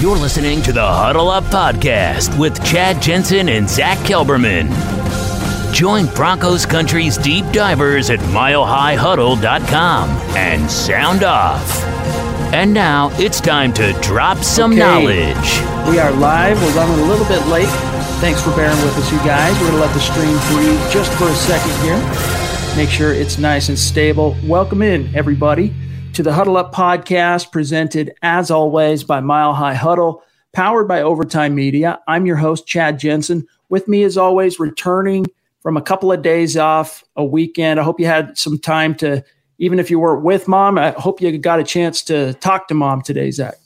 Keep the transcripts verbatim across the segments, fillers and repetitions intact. You're listening to the Huddle Up Podcast with Chad Jensen and Zach Kelberman. Join Broncos Country's deep divers at mile high huddle dot com and sound off. And now it's time to drop some okay. knowledge. We are live. We're running a little bit late. Thanks for bearing with us, you guys. We're going to let the stream breathe just for a second here. Make sure it's nice and stable. Welcome in, everybody, to the Huddle Up Podcast, presented as always by Mile High Huddle, powered by Overtime Media. I'm your host, Chad Jensen. With me, as always, returning from a couple of days off, a weekend. I hope you had some time to, even if you weren't with Mom, I hope you got a chance to talk to Mom today, Zach.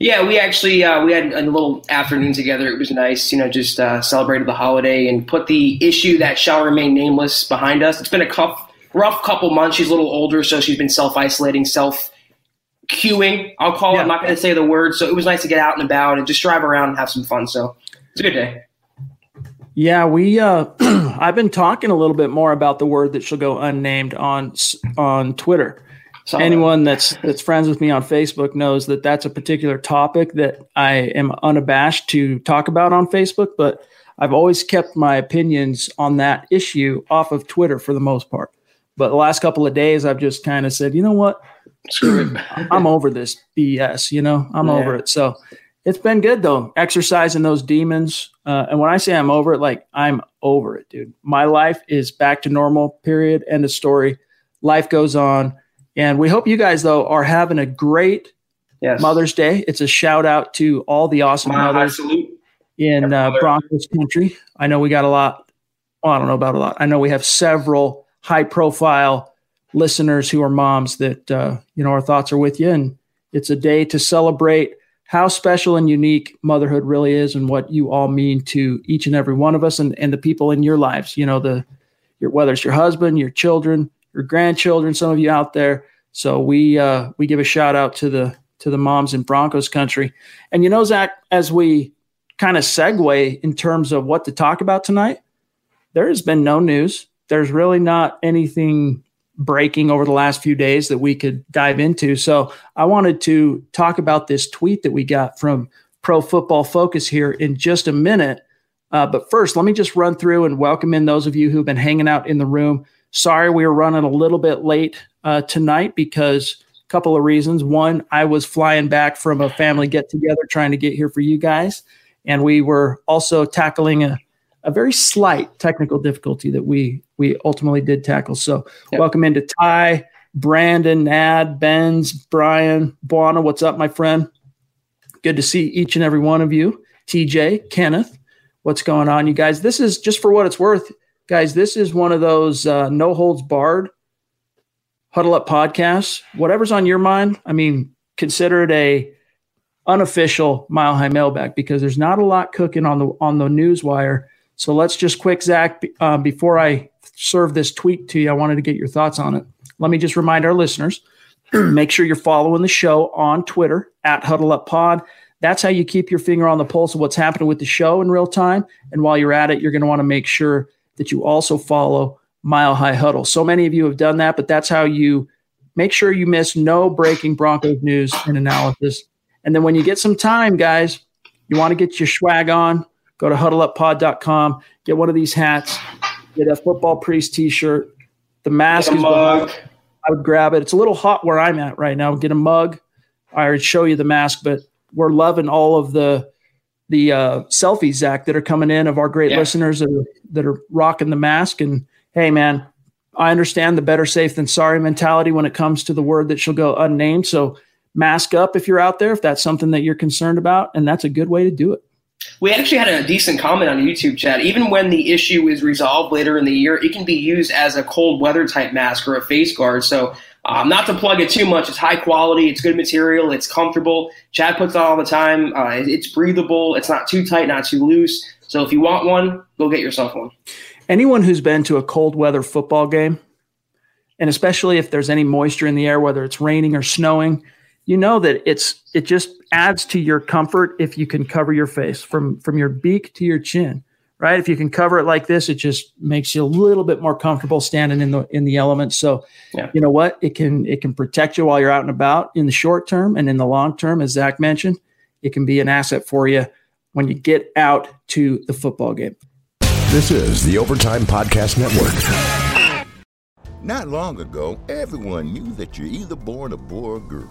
Yeah, we actually uh, we had a little afternoon together. It was nice, you know, just uh, celebrated the holiday and put the issue that shall remain nameless behind us. It's been a tough rough couple months. She's a little older, so she's been self-isolating, self-queuing, I'll call yeah. it. I'm not going to say the word. So it was nice to get out and about and just drive around and have some fun. So it's a good day. Yeah, we. Uh, I've been talking a little bit more about the word that shall go unnamed on on Twitter. Solid. Anyone that's that's friends with me on Facebook knows that that's a particular topic that I am unabashed to talk about on Facebook, but I've always kept my opinions on that issue off of Twitter for the most part. But the last couple of days, I've just kind of said, you know what? Screw it. I'm over this B S, you know? I'm yeah. over it. So it's been good, though, exercising those demons. Uh, and when I say I'm over it, like, I'm over it, dude. My life is back to normal, period, end of story. Life goes on. And we hope you guys, though, are having a great yes. Mother's Day. It's a shout-out to all the awesome My mothers in uh, Broncos country. I know we got a lot. Well, I don't know about a lot. I know we have several high-profile listeners who are moms that, uh, you know, our thoughts are with you. And it's a day to celebrate how special and unique motherhood really is and what you all mean to each and every one of us and, and the people in your lives, you know, the your whether it's your husband, your children, your grandchildren, some of you out there. So we uh, we give a shout-out to the to the moms in Broncos country. And, you know, Zach, as we kind of segue in terms of what to talk about tonight, there has been no news. There's really not anything breaking over the last few days that we could dive into. So I wanted to talk about this tweet that we got from Pro Football Focus here in just a minute. Uh, but first, let me just run through and welcome in those of you who've been hanging out in the room. Sorry, we were running a little bit late uh, tonight because a couple of reasons. One, I was flying back from a family get-together trying to get here for you guys. And we were also tackling a A very slight technical difficulty that we we ultimately did tackle. So yep. welcome into Ty, Brandon, Nad, Benz, Brian, Buana. What's up, my friend? Good to see each and every one of you. T J, Kenneth, what's going on, you guys? This is, just for what it's worth, guys, this is one of those uh, no-holds-barred Huddle Up podcasts. Whatever's on your mind, I mean, consider it a unofficial Mile High Mailbag because there's not a lot cooking on the on the news wire. So let's just quick, Zach, uh, before I serve this tweet to you, I wanted to get your thoughts on it. Let me just remind our listeners Make sure you're following the show on Twitter at Huddle Up Pod. That's how you keep your finger on the pulse of what's happening with the show in real time. And while you're at it, you're going to want to make sure that you also follow Mile High Huddle. So many of you have done that, but that's how you make sure you miss no breaking Broncos news and analysis. And then when you get some time, guys, you want to get your swag on, go to huddle up pod dot com, get one of these hats, get a Football Priest t-shirt. The mask is mug. I would grab it. It's a little hot where I'm at right now. Get a mug. I would show you the mask, but we're loving all of the the uh, selfies, Zach, that are coming in of our great yeah. listeners that are, that are rocking the mask. And, hey, man, I understand the better safe than sorry mentality when it comes to the word that shall go unnamed. So mask up if you're out there, if that's something that you're concerned about, and that's a good way to do it. We actually had a decent comment on YouTube chat. Even when the issue is resolved later in the year, it can be used as a cold weather type mask or a face guard. So um, not to plug it too much. It's high quality. It's good material. It's comfortable. Chad puts on all the time. Uh, it's breathable. It's not too tight, not too loose. So if you want one, go get yourself one. Anyone who's been to a cold weather football game, and especially if there's any moisture in the air, whether it's raining or snowing, you know that it's it just adds to your comfort if you can cover your face from, from your beak to your chin, right? If you can cover it like this, it just makes you a little bit more comfortable standing in the in the elements. So yeah. you know what? It can it can protect you while you're out and about in the short term, and in the long term, as Zach mentioned, it can be an asset for you when you get out to the football game. This is the Overtime Podcast Network. Not long ago, everyone knew that you're either born a boy or a girl.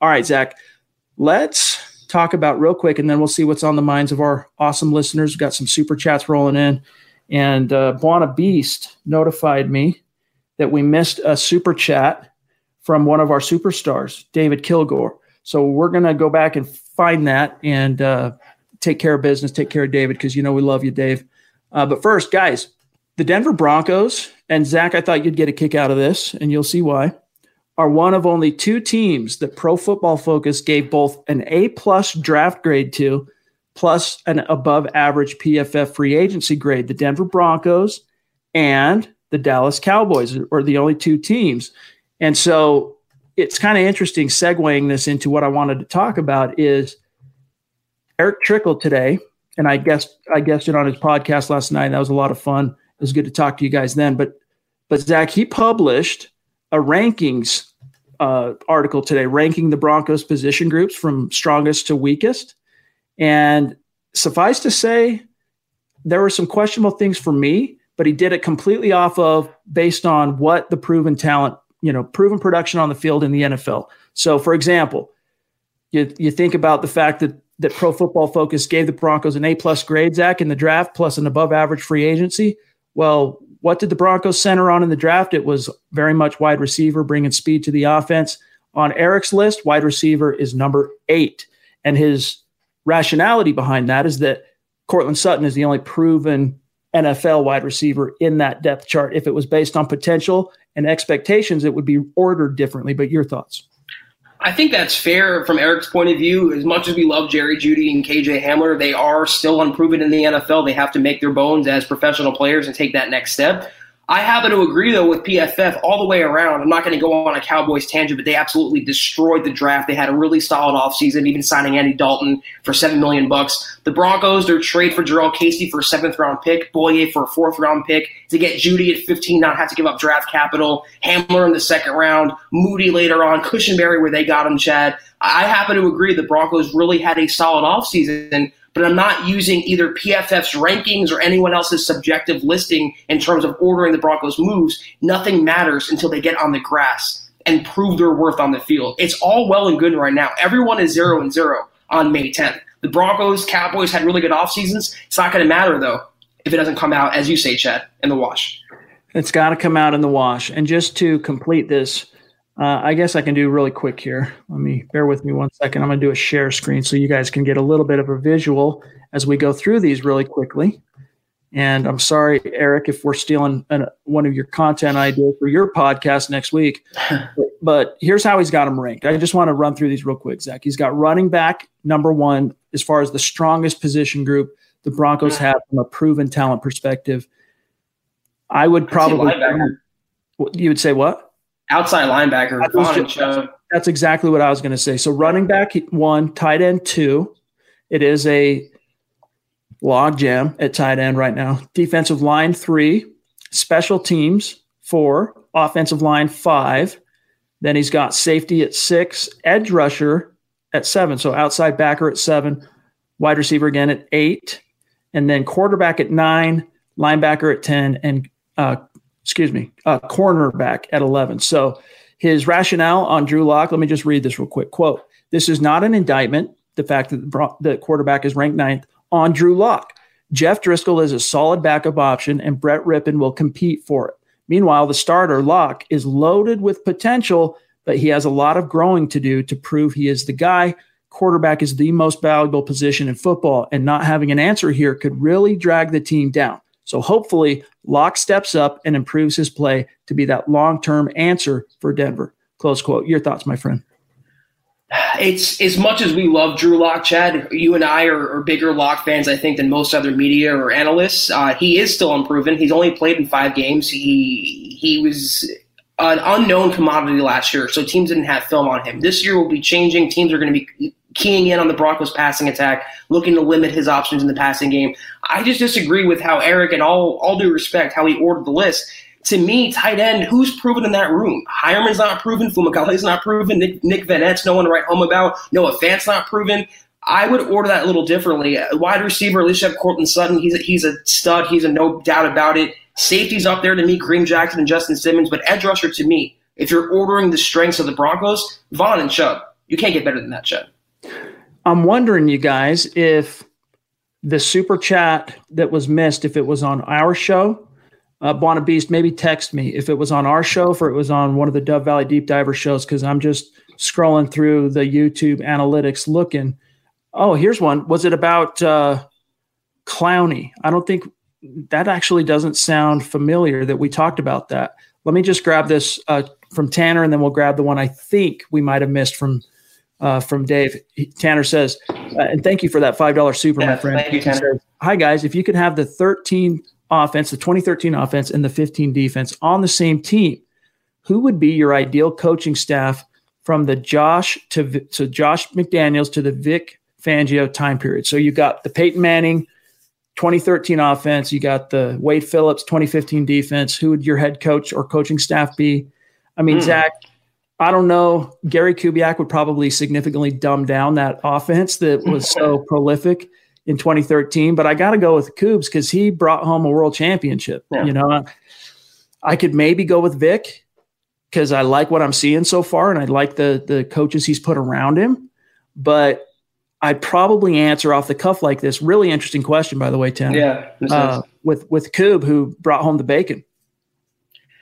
All right, Zach, let's talk about real quick, and then we'll see what's on the minds of our awesome listeners. We've got some super chats rolling in, and uh, Buona Beast notified me that we missed a super chat from one of our superstars, David Kilgore. So we're going to go back and find that and uh, take care of business, take care of David, because you know we love you, Dave. Uh, but first, guys, the Denver Broncos, and Zach, I thought you'd get a kick out of this, and you'll see why, are one of only two teams that Pro Football Focus gave both an A-plus draft grade to, plus an above-average P F F free agency grade. The Denver Broncos and the Dallas Cowboys are the only two teams. And so it's kind of interesting segueing this into what I wanted to talk about is Eric Trickle today, and I guessed, I guessed it on his podcast last night. That was a lot of fun. It was good to talk to you guys then. But, but Zach, he published a rankings uh, article today, ranking the Broncos position groups from strongest to weakest. And suffice to say, there were some questionable things for me, but he did it completely off of based on what the proven talent, you know, proven production on the field in the N F L. So for example, you you think about the fact that, that Pro Football Focus gave the Broncos an A-plus grade, Zach, in the draft, plus an above average free agency. Well, what did the Broncos center on in the draft? It was very much wide receiver, bringing speed to the offense. On Eric's list, wide receiver is number eight. And his rationality behind that is that Courtland Sutton is the only proven N F L wide receiver in that depth chart. If it was based on potential and expectations, it would be ordered differently. But your thoughts? I think that's fair from Eric's point of view. As much as we love Jerry Jeudy and K J Hamler, they are still unproven in the N F L. They have to make their bones as professional players and take that next step. I happen to agree, though, with P F F all the way around. I'm not going to go on a Cowboys tangent, but they absolutely destroyed the draft. They had a really solid offseason, even signing Andy Dalton for seven million dollars. The Broncos, their trade for Jurrell Casey for a seventh-round pick, Bolles for a fourth-round pick, to get Jeudy at fifteen, not have to give up draft capital, Hamler in the second round, Moody later on, Cushenberry where they got him, Chad. I happen to agree the Broncos really had a solid offseason, but I'm not using either P F F's rankings or anyone else's subjective listing in terms of ordering the Broncos' moves. Nothing matters until they get on the grass and prove their worth on the field. It's all well and good right now. Everyone is zero and zero on May tenth. The Broncos, Cowboys had really good off seasons. It's not going to matter, though, if it doesn't come out, as you say, Chad, in the wash. It's got to come out in the wash. And just to complete this, Uh, I guess I can do really quick here. Let me bear with me one second. I'm going to do a share screen so you guys can get a little bit of a visual as we go through these really quickly. And I'm sorry, Eric, if we're stealing an, one of your content ideas for your podcast next week. But here's how he's got them ranked. I just want to run through these real quick, Zach. He's got running back number one as far as the strongest position group the Broncos have from a proven talent perspective. I would probably – you would say what? Outside linebacker. That's, just, that's exactly what I was going to say. So running back one, tight end two. It is a log jam at tight end right now. Defensive line three, special teams four, offensive line five. Then he's got safety at six, edge rusher at seven. So outside backer at seven, wide receiver again at eight, and then quarterback at nine, linebacker at ten, and uh, excuse me, uh, cornerback at eleven. So his rationale on Drew Lock, let me just read this real quick. Quote, "This is not an indictment, the fact that the, the quarterback is ranked ninth, on Drew Lock. Jeff Driscoll is a solid backup option, and Brett Rippon will compete for it. Meanwhile, the starter, Lock, is loaded with potential, but he has a lot of growing to do to prove he is the guy. Quarterback is the most valuable position in football, and not having an answer here could really drag the team down. So hopefully Lock steps up and improves his play to be that long-term answer for Denver." Close quote. Your thoughts, my friend? It's as much as we love Drew Lock, Chad, you and I are, are bigger Lock fans, I think, than most other media or analysts. Uh, he is still unproven. He's only played in five games. He he was an unknown commodity last year, so teams didn't have film on him. This year will be changing. Teams are going to be keying in on the Broncos' passing attack, looking to limit his options in the passing game. I just disagree with how Eric, and all, all due respect, how he ordered the list. To me, tight end, who's proven in that room? Hireman's not proven. Fumakale's not proven. Nick, Nick Van Etz, no one to write home about. Noah Fant's not proven. I would order that a little differently. Wide receiver, at least you have Courtland Sutton. He's a, he's a stud. He's a no doubt about it. Safety's up there to me, Kareem Jackson and Justin Simmons. But edge rusher, to me, if you're ordering the strengths of the Broncos, Vaughn and Chubb. You can't get better than that, Chubb. I'm wondering, you guys, if the super chat that was missed, if it was on our show, uh, Bona Beast, maybe text me if it was on our show or it was on one of the Dove Valley Deep Diver shows, because I'm just scrolling through the YouTube analytics looking. Oh, here's one. Was it about uh, Clowney? I don't think that actually doesn't sound familiar that we talked about that. Let me just grab this uh, from Tanner, and then we'll grab the one I think we might have missed from Uh, from Dave. Tanner says, uh, and thank you for that five dollar super, yeah, my friend. Thank you, Tanner. Hi, guys. If you could have the thirteen offense, the twenty thirteen offense, and the fifteen defense on the same team, who would be your ideal coaching staff from the Josh to, to Josh McDaniels to the Vic Fangio time period? So you got the Peyton Manning twenty thirteen offense. You got the Wade Phillips twenty fifteen defense. Who would your head coach or coaching staff be? I mean, mm. Zach, I don't know. Gary Kubiak would probably significantly dumb down that offense that was so prolific in twenty thirteen. But I got to go with Kubes because he brought home a world championship. Yeah. You know, I could maybe go with Vic because I like what I'm seeing so far, and I like the the coaches he's put around him. But I'd probably answer off the cuff like this. Really interesting question, by the way, Tim. Yeah, uh, with with Kube, who brought home the bacon.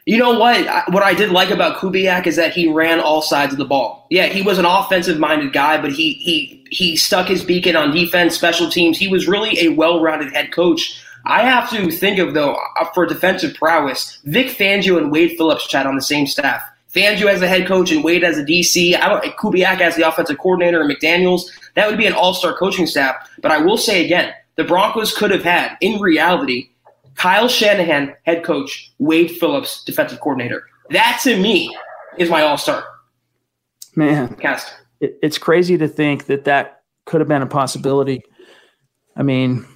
You know what? What I did like about Kubiak is that he ran all sides of the ball. Yeah, he was an offensive-minded guy, but he he he stuck his beacon on defense, special teams. He was really a well-rounded head coach. I have to think of, though, for defensive prowess, Vic Fangio and Wade Phillips, Chad, on the same staff. Fangio as a head coach and Wade as a D C, I don't, Kubiak as the offensive coordinator, and McDaniels, that would be an all-star coaching staff. But I will say again, the Broncos could have had, in reality, Kyle Shanahan, head coach, Wade Phillips, defensive coordinator. That, to me, is my all-star. Man, cast. It, it's crazy to think that that could have been a possibility. I mean,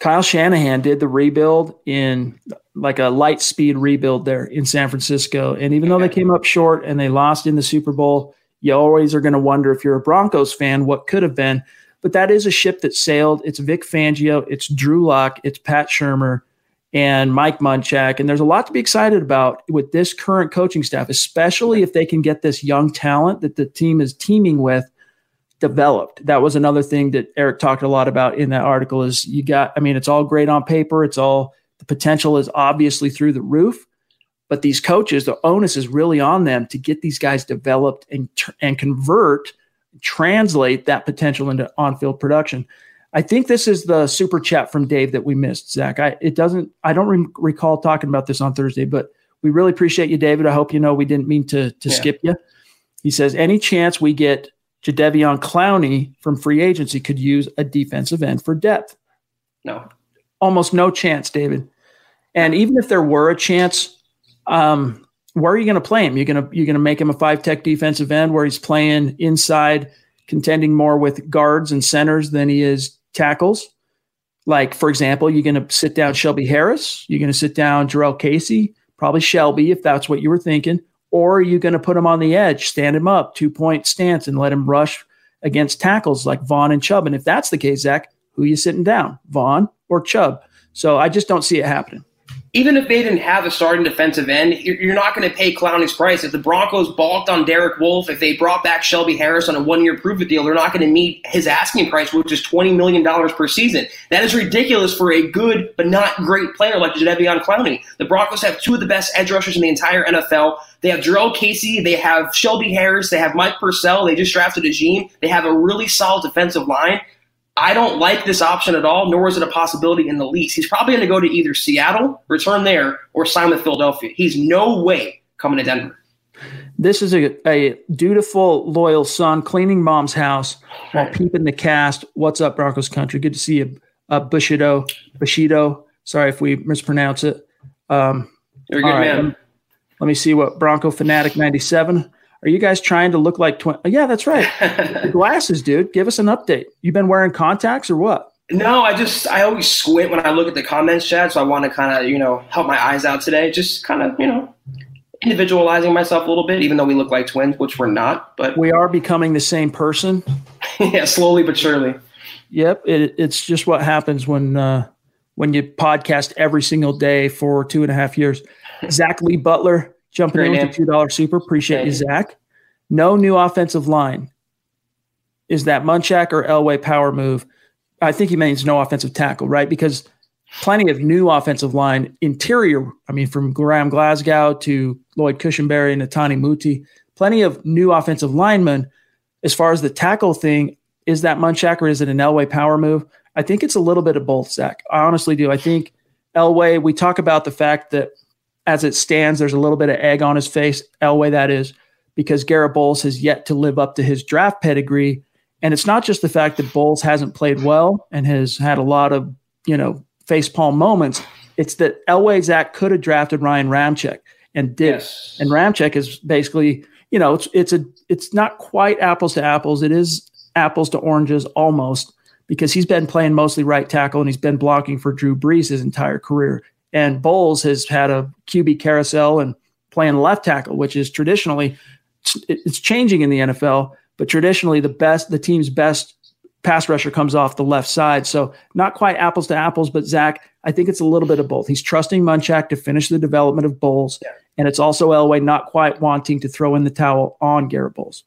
Kyle Shanahan did the rebuild in like a light speed rebuild there in San Francisco. And even though they came up short and they lost in the Super Bowl, you always are going to wonder if you're a Broncos fan what could have been. But that is a ship that sailed. It's Vic Fangio, it's Drew Lock, it's Pat Shurmur, and Mike Munchak. And there's a lot to be excited about with this current coaching staff, especially if they can get this young talent that the team is teaming with developed. That was another thing that Eric talked a lot about in that article is you got, I mean, it's all great on paper. It's all, the potential is obviously through the roof, but these coaches, the onus is really on them to get these guys developed and, and convert, translate that potential into on-field production. I think this is the super chat from Dave that we missed, Zach. I, it doesn't, I don't re- recall talking about this on Thursday, but we really appreciate you, David. I hope you know we didn't mean to to yeah. skip you. He says, any chance we get Jadeveon Clowney from free agency could use a defensive end for depth? No. Almost no chance, David. And even if there were a chance, um, where are you going to play him? You're going to you're going to make him a five-tech defensive end where he's playing inside, contending more with guards and centers than he is tackles. Like, for example, you're going to sit down Shelby Harris. You're going to sit down Jurrell Casey, probably Shelby, if that's what you were thinking. Or are you going to put him on the edge, stand him up, two-point stance, and let him rush against tackles like Vaughn and Chubb? And if that's the case, Zach, who are you sitting down, Vaughn or Chubb? So I just don't see it happening. Even if they didn't have a starting defensive end, you're not going to pay Clowney's price. If the Broncos balked on Derek Wolfe, if they brought back Shelby Harris on a one-year prove-it deal, they're not going to meet his asking price, which is twenty million dollars per season. That is ridiculous for a good but not great player like Jadeveon Clowney. The Broncos have two of the best edge rushers in the entire N F L. They have Jurrell Casey. They have Shelby Harris. They have Mike Purcell. They just drafted Agim. They have a really solid defensive line. I don't like this option at all, nor is it a possibility in the least. He's probably going to go to either Seattle, return there, or sign with Philadelphia. He's no way coming to Denver. This is a, a dutiful, loyal son cleaning mom's house while peeping the cast. What's up, Broncos country? Good to see you, uh, Bushido. Bushido. Sorry if we mispronounce it. Um, You're a good right, man. Let me see what Bronco Fanatic ninety-seven. Are you guys trying to look like twins? Oh, yeah, that's right. The glasses, dude. Give us an update. You've been wearing contacts or what? No, I just I always squint when I look at the comments, Chad. So I want to kind of, you know, help my eyes out today. Just kind of, you know, individualizing myself a little bit, even though we look like twins, which we're not. But we are becoming the same person. Yeah, slowly but surely. Yep, it, it's just what happens when uh, when you podcast every single day for two and a half years. Zach Lee Butler. Jumping Great in with a two dollar super. Appreciate you, Zach. No new offensive line. Is that Munchak or Elway power move? I think he means no offensive tackle, right? Because plenty of new offensive line interior, I mean, from Graham Glasgow to Lloyd Cushenberry and Natani Muti, plenty of new offensive linemen. As far as the tackle thing, is that Munchak or is it an Elway power move? I think it's a little bit of both, Zach. I honestly do. I think Elway, we talk about the fact that as it stands, there's a little bit of egg on his face, Elway that is, because Garett Bolles has yet to live up to his draft pedigree. And it's not just the fact that Bolles hasn't played well and has had a lot of, you know, facepalm moments. It's that Elway, Zach, could have drafted Ryan Ramczyk and did. Yes. And Ramczyk is basically, you know, it's it's a it's not quite apples to apples. It is apples to oranges almost, because he's been playing mostly right tackle and he's been blocking for Drew Brees his entire career. And Bolles has had a Q B carousel and playing left tackle, which is traditionally, it's changing in the N F L, but traditionally the best, the team's best pass rusher comes off the left side. So not quite apples to apples, but Zach, I think it's a little bit of both. He's trusting Munchak to finish the development of Bolles, and it's also Elway not quite wanting to throw in the towel on Garett Bolles.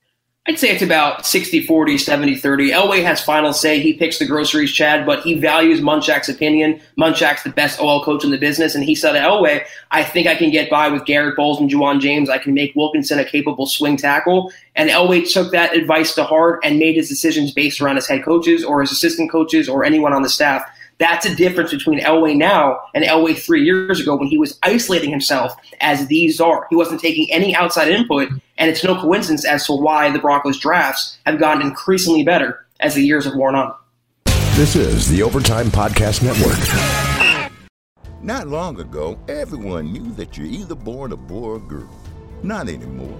I'd say it's about sixty forty, seventy thirty. Elway has final say. He picks the groceries, Chad, but he values Munchak's opinion. Munchak's the best O L coach in the business, and he said to Elway, I think I can get by with Garett Bolles and Juwan James. I can make Wilkinson a capable swing tackle. And Elway took that advice to heart and made his decisions based around his head coaches or his assistant coaches or anyone on the staff. That's a difference between Elway now and Elway three years ago when he was isolating himself as the czar. He wasn't taking any outside input, and it's no coincidence as to why the Broncos drafts have gotten increasingly better as the years have worn on. This is the Overtime Podcast Network. Not long ago, everyone knew that you're either born a boy or a girl. Not anymore.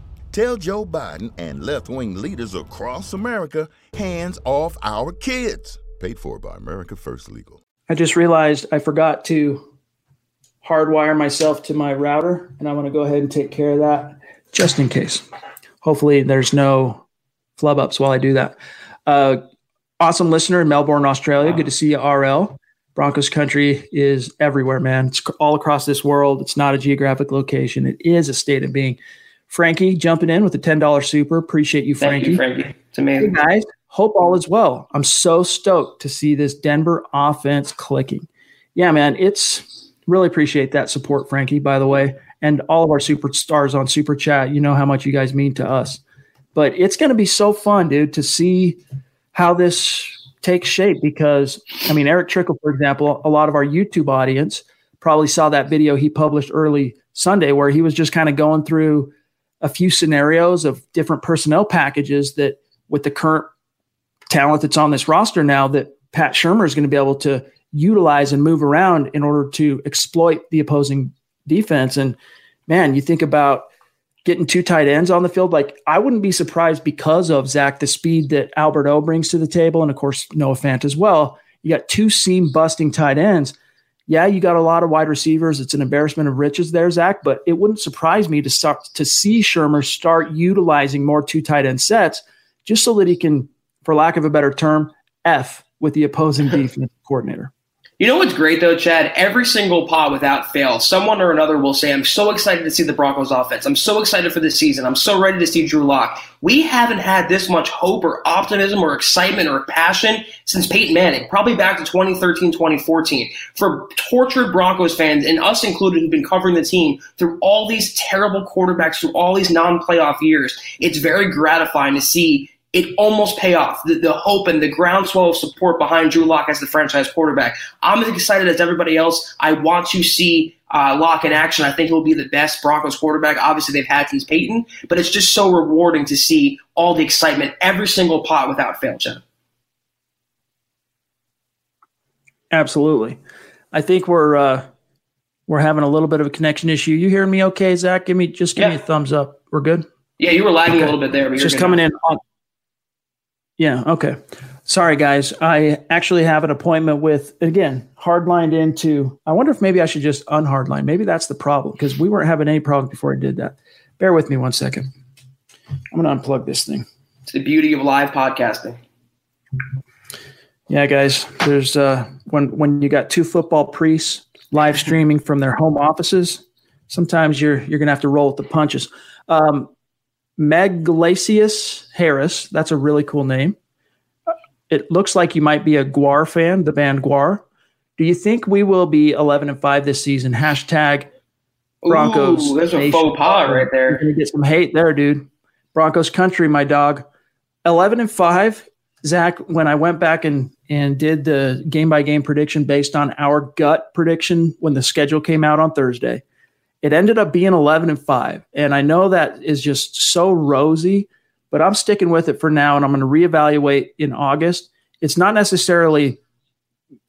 Tell Joe Biden and left-wing leaders across America, hands off our kids. Paid for by America First Legal. I just realized I forgot to hardwire myself to my router, and I want to go ahead and take care of that just in case. Hopefully there's no flub ups while I do that. Uh, awesome listener in Melbourne, Australia. Good to see you, R L. Broncos country is everywhere, man. It's all across this world. It's not a geographic location. It is a state of being. Frankie jumping in with a ten dollars super. Appreciate you, Frankie. Thank you, Frankie. It's amazing. Hey, guys. Hope all is well. I'm so stoked to see this Denver offense clicking. Yeah, man. It's really appreciate that support, Frankie, by the way, and all of our superstars on Super Chat. You know how much you guys mean to us. But it's going to be so fun, dude, to see how this takes shape because, I mean, Eric Trickle, for example, a lot of our YouTube audience probably saw that video he published early Sunday where he was just kind of going through a few scenarios of different personnel packages that with the current talent that's on this roster now that Pat Shurmur is going to be able to utilize and move around in order to exploit the opposing defense. And man, you think about getting two tight ends on the field. Like I wouldn't be surprised because of Zach, the speed that Albert O brings to the table. And of course, Noah Fant as well. You got two seam busting tight ends. Yeah. You got a lot of wide receivers. It's an embarrassment of riches there, Zach, but it wouldn't surprise me to start to see Shurmur start utilizing more two tight end sets just so that he can, for lack of a better term, F with the opposing defense coordinator. You know what's great, though, Chad? Every single pod without fail, someone or another will say, I'm so excited to see the Broncos offense. I'm so excited for this season. I'm so ready to see Drew Lock. We haven't had this much hope or optimism or excitement or passion since Peyton Manning, probably back to twenty thirteen, twenty fourteen. For tortured Broncos fans, and us included, who've been covering the team through all these terrible quarterbacks, through all these non-playoff years, it's very gratifying to see it almost pay off, the, the hope and the groundswell of support behind Drew Lock as the franchise quarterback. I'm as excited as everybody else. I want to see uh, Lock in action. I think he'll be the best Broncos quarterback, obviously, they've had since Peyton, but it's just so rewarding to see all the excitement, every single pot without fail, Chad. Absolutely. I think we're uh, we're having a little bit of a connection issue. You hearing me okay, Zach? Give me Just give yeah. me a thumbs up. We're good? Yeah, you were lagging okay. a little bit there. But you're just coming now. in on Yeah. Okay. Sorry, guys. I actually have an appointment with, again, hardlined into, I wonder if maybe I should just unhardline. Maybe that's the problem because we weren't having any problems before I did that. Bear with me one second. I'm going to unplug this thing. It's the beauty of live podcasting. Yeah, guys, there's uh, when when you got two football priests live streaming from their home offices, sometimes you're you're gonna have to roll with the punches. Um, Meglesias Harris, that's a really cool name. It looks like you might be a Guar fan, the band Guar. Do you think we will be eleven and five this season? Hashtag Broncos. Ooh, there's a faux pas right there. You're gonna get some hate there, dude. Broncos country, my dog. eleven and five, Zach. When I went back and and did the game by game prediction based on our gut prediction when the schedule came out on Thursday, it ended up being eleven and five. And I know that is just so rosy, but I'm sticking with it for now, and I'm going to reevaluate in August. It's not necessarily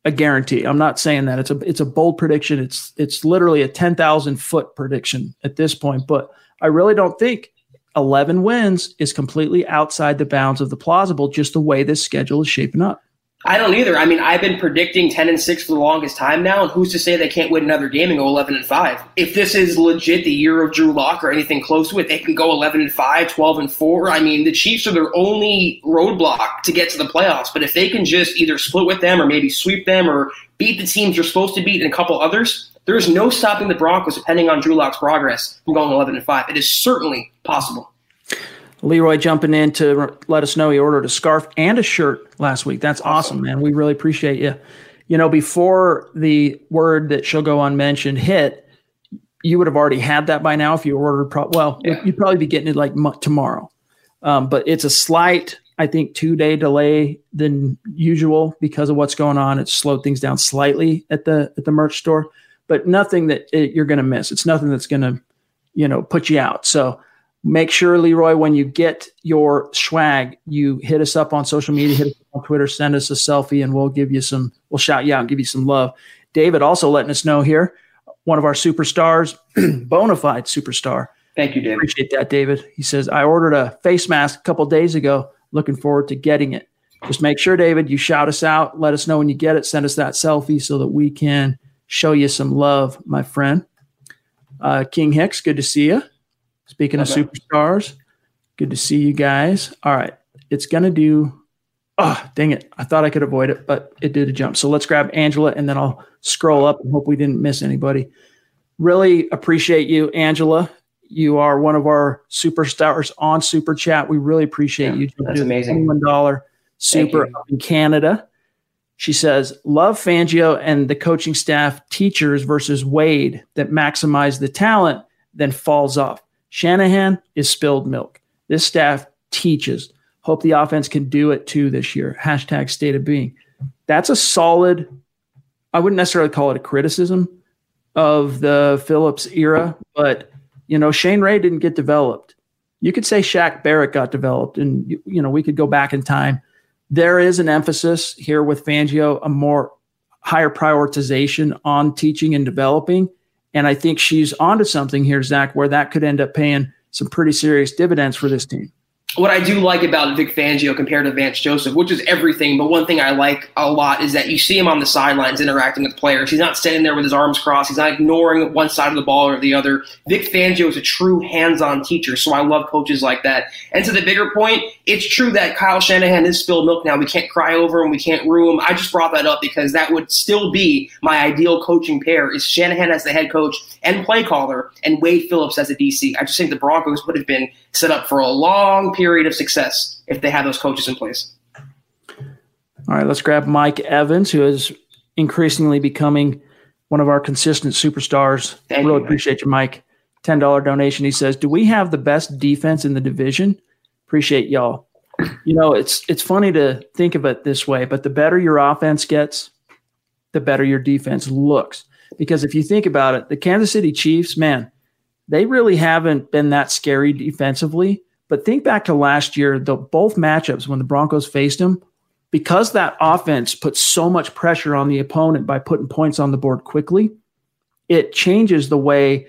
a guarantee. I'm not saying that. It's a it's a bold prediction. It's it's literally a ten thousand foot prediction at this point. But I really don't think eleven wins is completely outside the bounds of the plausible, just the way this schedule is shaping up. I don't either. I mean, I've been predicting ten and six for the longest time now, and who's to say they can't win another game and go eleven and five? If this is legit the year of Drew Lock or anything close to it, they can go eleven and five, twelve and four. I mean, the Chiefs are their only roadblock to get to the playoffs, but if they can just either split with them or maybe sweep them or beat the teams you're supposed to beat and a couple others, there's no stopping the Broncos, depending on Drew Lock's progress, from going eleven and five. It is certainly possible. Leroy jumping in to let us know he ordered a scarf and a shirt last week. That's awesome, man. We really appreciate you. You know, before the word that shall go unmentioned hit, you would have already had that by now if you ordered. Pro- well, yeah. You'd probably be getting it like m- tomorrow. Um, but it's a slight, I think, two-day delay than usual because of what's going on. It's slowed things down slightly at the at the merch store, but nothing that it, you're going to miss. It's nothing that's going to, you know, put you out. So make sure, Leroy, when you get your swag, you hit us up on social media, hit us up on Twitter, send us a selfie, and we'll give you some, we'll shout you out and give you some love. David also letting us know here, one of our superstars, bona fide superstar. Thank you, David. Appreciate that, David. He says, I ordered a face mask a couple days ago. Looking forward to getting it. Just make sure, David, you shout us out. Let us know when you get it. Send us that selfie so that we can show you some love, my friend. Uh, King Hicks, good to see you. Speaking okay. of superstars, good to see you guys. All right. It's going to do – oh, dang it. I thought I could avoid it, but it did a jump. So let's grab Angela, and then I'll scroll up and hope we didn't miss anybody. Really appreciate you, Angela. You are one of our superstars on Super Chat. We really appreciate yeah, you. That's amazing. twenty-one dollars super up in Canada. She says, love Fangio and the coaching staff teachers versus Wade that maximize the talent, then falls off. Shanahan is spilled milk. This staff teaches. Hope the offense can do it too this year. Hashtag state of being. That's a solid, I wouldn't necessarily call it a criticism of the Phillips era, but, you know, Shane Ray didn't get developed. You could say Shaq Barrett got developed, and, you know, we could go back in time. There is an emphasis here with Fangio, a more higher prioritization on teaching and developing. And I think she's onto something here, Zach, where that could end up paying some pretty serious dividends for this team. What I do like about Vic Fangio compared to Vance Joseph, which is everything, but one thing I like a lot is that you see him on the sidelines interacting with players. He's not standing there with his arms crossed. He's not ignoring one side of the ball or the other. Vic Fangio is a true hands-on teacher, so I love coaches like that. And to the bigger point, it's true that Kyle Shanahan is spilled milk now. We can't cry over him. We can't rue him. I just brought that up because that would still be my ideal coaching pair, is Shanahan as the head coach and play caller and Wade Phillips as a D C. I just think the Broncos would have been set up for a long period of success if they had those coaches in place. All right, let's grab Mike Evans, who is increasingly becoming one of our consistent superstars. Thank really you, appreciate you, Mike. ten dollars donation. He says, do we have the best defense in the division? Appreciate y'all. You know, it's it's funny to think of it this way, but the better your offense gets, the better your defense looks. Because if you think about it, the Kansas City Chiefs, man, they really haven't been that scary defensively. But think back to last year, the both matchups when the Broncos faced them, because that offense put so much pressure on the opponent by putting points on the board quickly, it changes the way,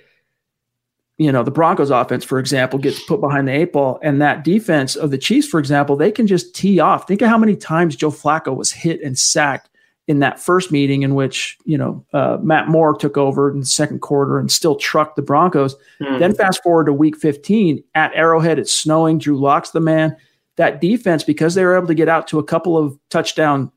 you know, the Broncos offense, for example, gets put behind the eight ball. And that defense of the Chiefs, for example, they can just tee off. Think of how many times Joe Flacco was hit and sacked in that first meeting in which, you know, uh, Matt Moore took over in the second quarter and still trucked the Broncos. Mm. Then fast forward to week fifteen at Arrowhead, it's snowing. Drew Lock's the man. That defense, because they were able to get out to a couple of touchdown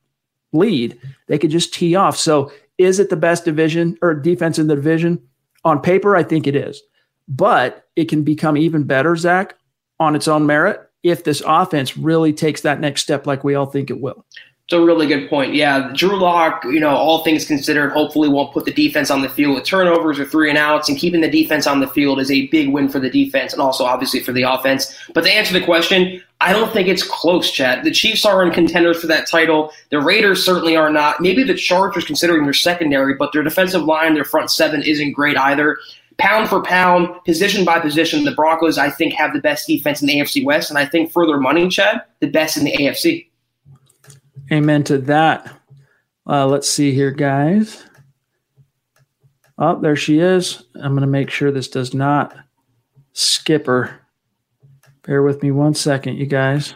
lead. They could just tee off. So is it the best division or defense in the division? On paper, I think it is. But it can become even better, Zach, on its own merit if this offense really takes that next step like we all think it will. It's a really good point. Yeah, Drew Lock, you know, all things considered, hopefully won't put the defense on the field with turnovers or three and outs, and keeping the defense on the field is a big win for the defense and also obviously for the offense. But to answer the question, I don't think it's close, Chad. The Chiefs aren't contenders for that title. The Raiders certainly are not. Maybe the Chargers, considering their secondary, but their defensive line, their front seven isn't great either. Pound for pound, position by position, the Broncos, I think, have the best defense in the A F C West, and I think for their money, Chad, the best in the A F C. Amen to that. Uh, let's see here, guys. Oh, there she is. I'm going to make sure this does not skip her. Bear with me one second, you guys.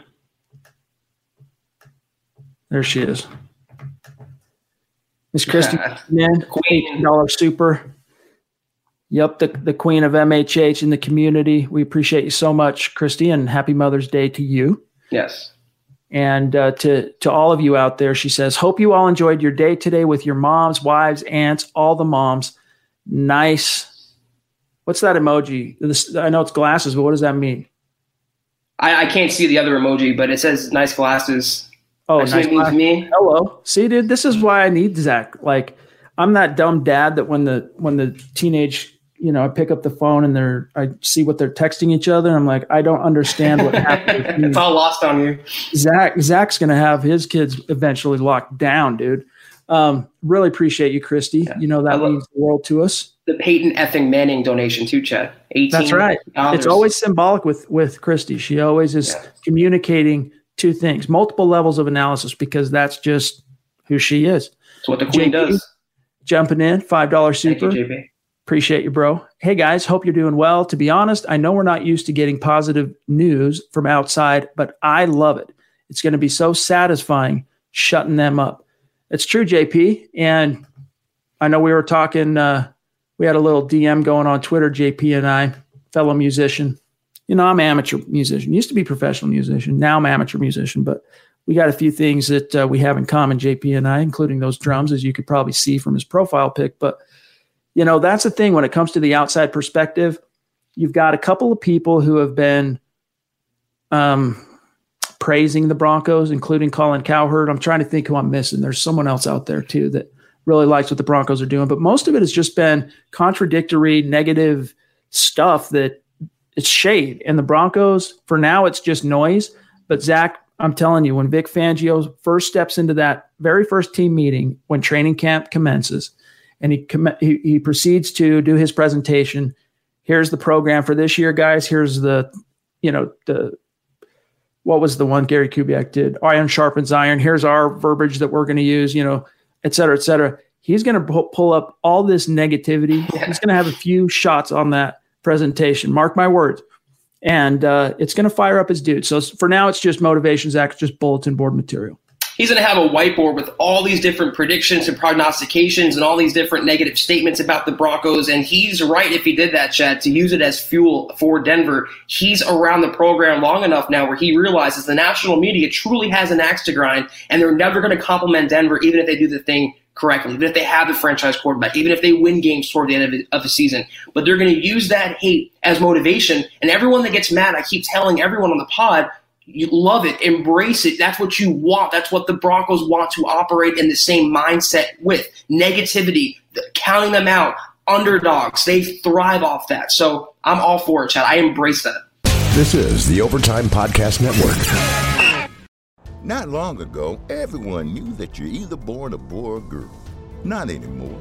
There she is. Miss Christy, yeah. Man, Queen eighty dollars Super. Yep, the, the queen of M H H in the community. We appreciate you so much, Christy, and happy Mother's Day to you. Yes. And uh, to, to all of you out there, she says, hope you all enjoyed your day today with your moms, wives, aunts, all the moms. Nice. What's that emoji? This, I know it's glasses, but what does that mean? I, I can't see the other emoji, but it says nice glasses. Oh, nice glasses. Me. Hello. See, dude, this is why I need Zach. Like, I'm that dumb dad that when the when the teenage, you know, I pick up the phone and they're, I see what they're texting each other. And I'm like, I don't understand what happened. It's all lost on you. Zach, Zach's going to have his kids eventually locked down, dude. Um, really appreciate you, Christy. Yeah. You know, that means the world to us. The Peyton effing Manning donation too, Chad. eighteen That's right. Dollars. It's always symbolic with, with Christy. She always is yeah. communicating two things, multiple levels of analysis, because that's just who she is. It's what the queen J P, does. Jumping in, five dollars Super. Thank you, J P. Appreciate you, bro. Hey, guys, hope you're doing well. To be honest, I know we're not used to getting positive news from outside, but I love it. It's going to be so satisfying shutting them up. It's true, J P. And I know we were talking, uh, we had a little D M going on Twitter, J P and I, fellow musician. You know, I'm amateur musician. Used to be professional musician. Now I'm amateur musician. But we got a few things that uh, we have in common, J P and I, including those drums, as you could probably see from his profile pic. But you know, that's the thing when it comes to the outside perspective. You've got a couple of people who have been um, praising the Broncos, including Colin Cowherd. I'm trying to think who I'm missing. There's someone else out there, too, that really likes what the Broncos are doing. But most of it has just been contradictory, negative stuff that it's shade. And the Broncos, for now, it's just noise. But, Zach, I'm telling you, when Vic Fangio first steps into that very first team meeting when training camp commences, and he, he he proceeds to do his presentation. Here's the program for this year, guys. Here's the, you know, the, what was the one Gary Kubiak did? Iron sharpens iron. Here's our verbiage that we're going to use, you know, et cetera, et cetera. He's going to pull up all this negativity. Yeah. He's going to have a few shots on that presentation. Mark my words. And uh, it's going to fire up his dude. So for now, it's just motivation, Zach, just bulletin board material. He's going to have a whiteboard with all these different predictions and prognostications and all these different negative statements about the Broncos. And he's right, if he did that, Chad, to use it as fuel for Denver. He's around the program long enough now where he realizes the national media truly has an axe to grind, and they're never going to compliment Denver even if they do the thing correctly, even if they have the franchise quarterback, even if they win games toward the end of, of the season. But they're going to use that hate as motivation. And everyone that gets mad, I keep telling everyone on the pod, you love it. Embrace it. That's what you want. That's what the Broncos want to operate in the same mindset with. Negativity, the, counting them out, underdogs. They thrive off that. So I'm all for it, Chad. I embrace that. This is the Overtime Podcast Network. Not long ago, everyone knew that you're either born a boy or a girl. Not anymore.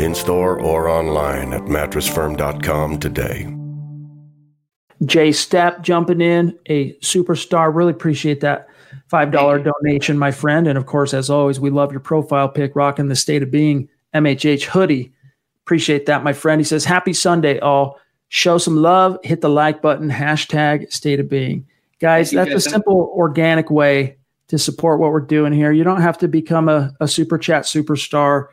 In-store or online at mattress firm dot com today. Jay Stapp jumping in, a superstar. Really appreciate that five dollars donation, my friend. And, of course, as always, we love your profile pic, rocking the State of Being M H H hoodie. Appreciate that, my friend. He says, happy Sunday, all. Show some love. Hit the like button. Hashtag State of Being. Guys, that's a simple, organic way to support what we're doing here. You don't have to become a, a Super Chat superstar.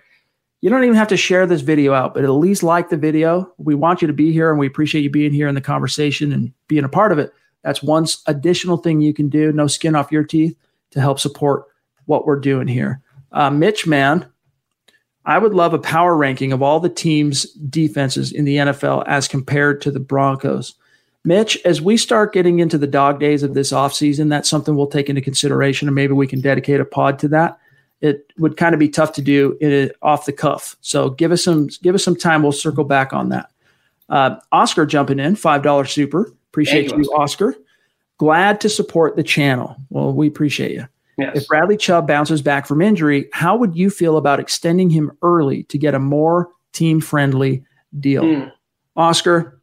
You don't even have to share this video out, but at least like the video. We want you to be here, and we appreciate you being here in the conversation and being a part of it. That's one additional thing you can do, no skin off your teeth, to help support what we're doing here. Uh, Mitch, man, I would love a power ranking of all the teams' defenses in the N F L as compared to the Broncos. Mitch, as we start getting into the dog days of this offseason, that's something we'll take into consideration, and maybe we can dedicate a pod to that. It would kind of be tough to do it off the cuff. So give us some give us some time. We'll circle back on that. Uh, Oscar jumping in, five dollars super. Appreciate you, Oscar. Glad to support the channel. Well, we appreciate you. Yes. If Bradley Chubb bounces back from injury, how would you feel about extending him early to get a more team-friendly deal? Mm. Oscar,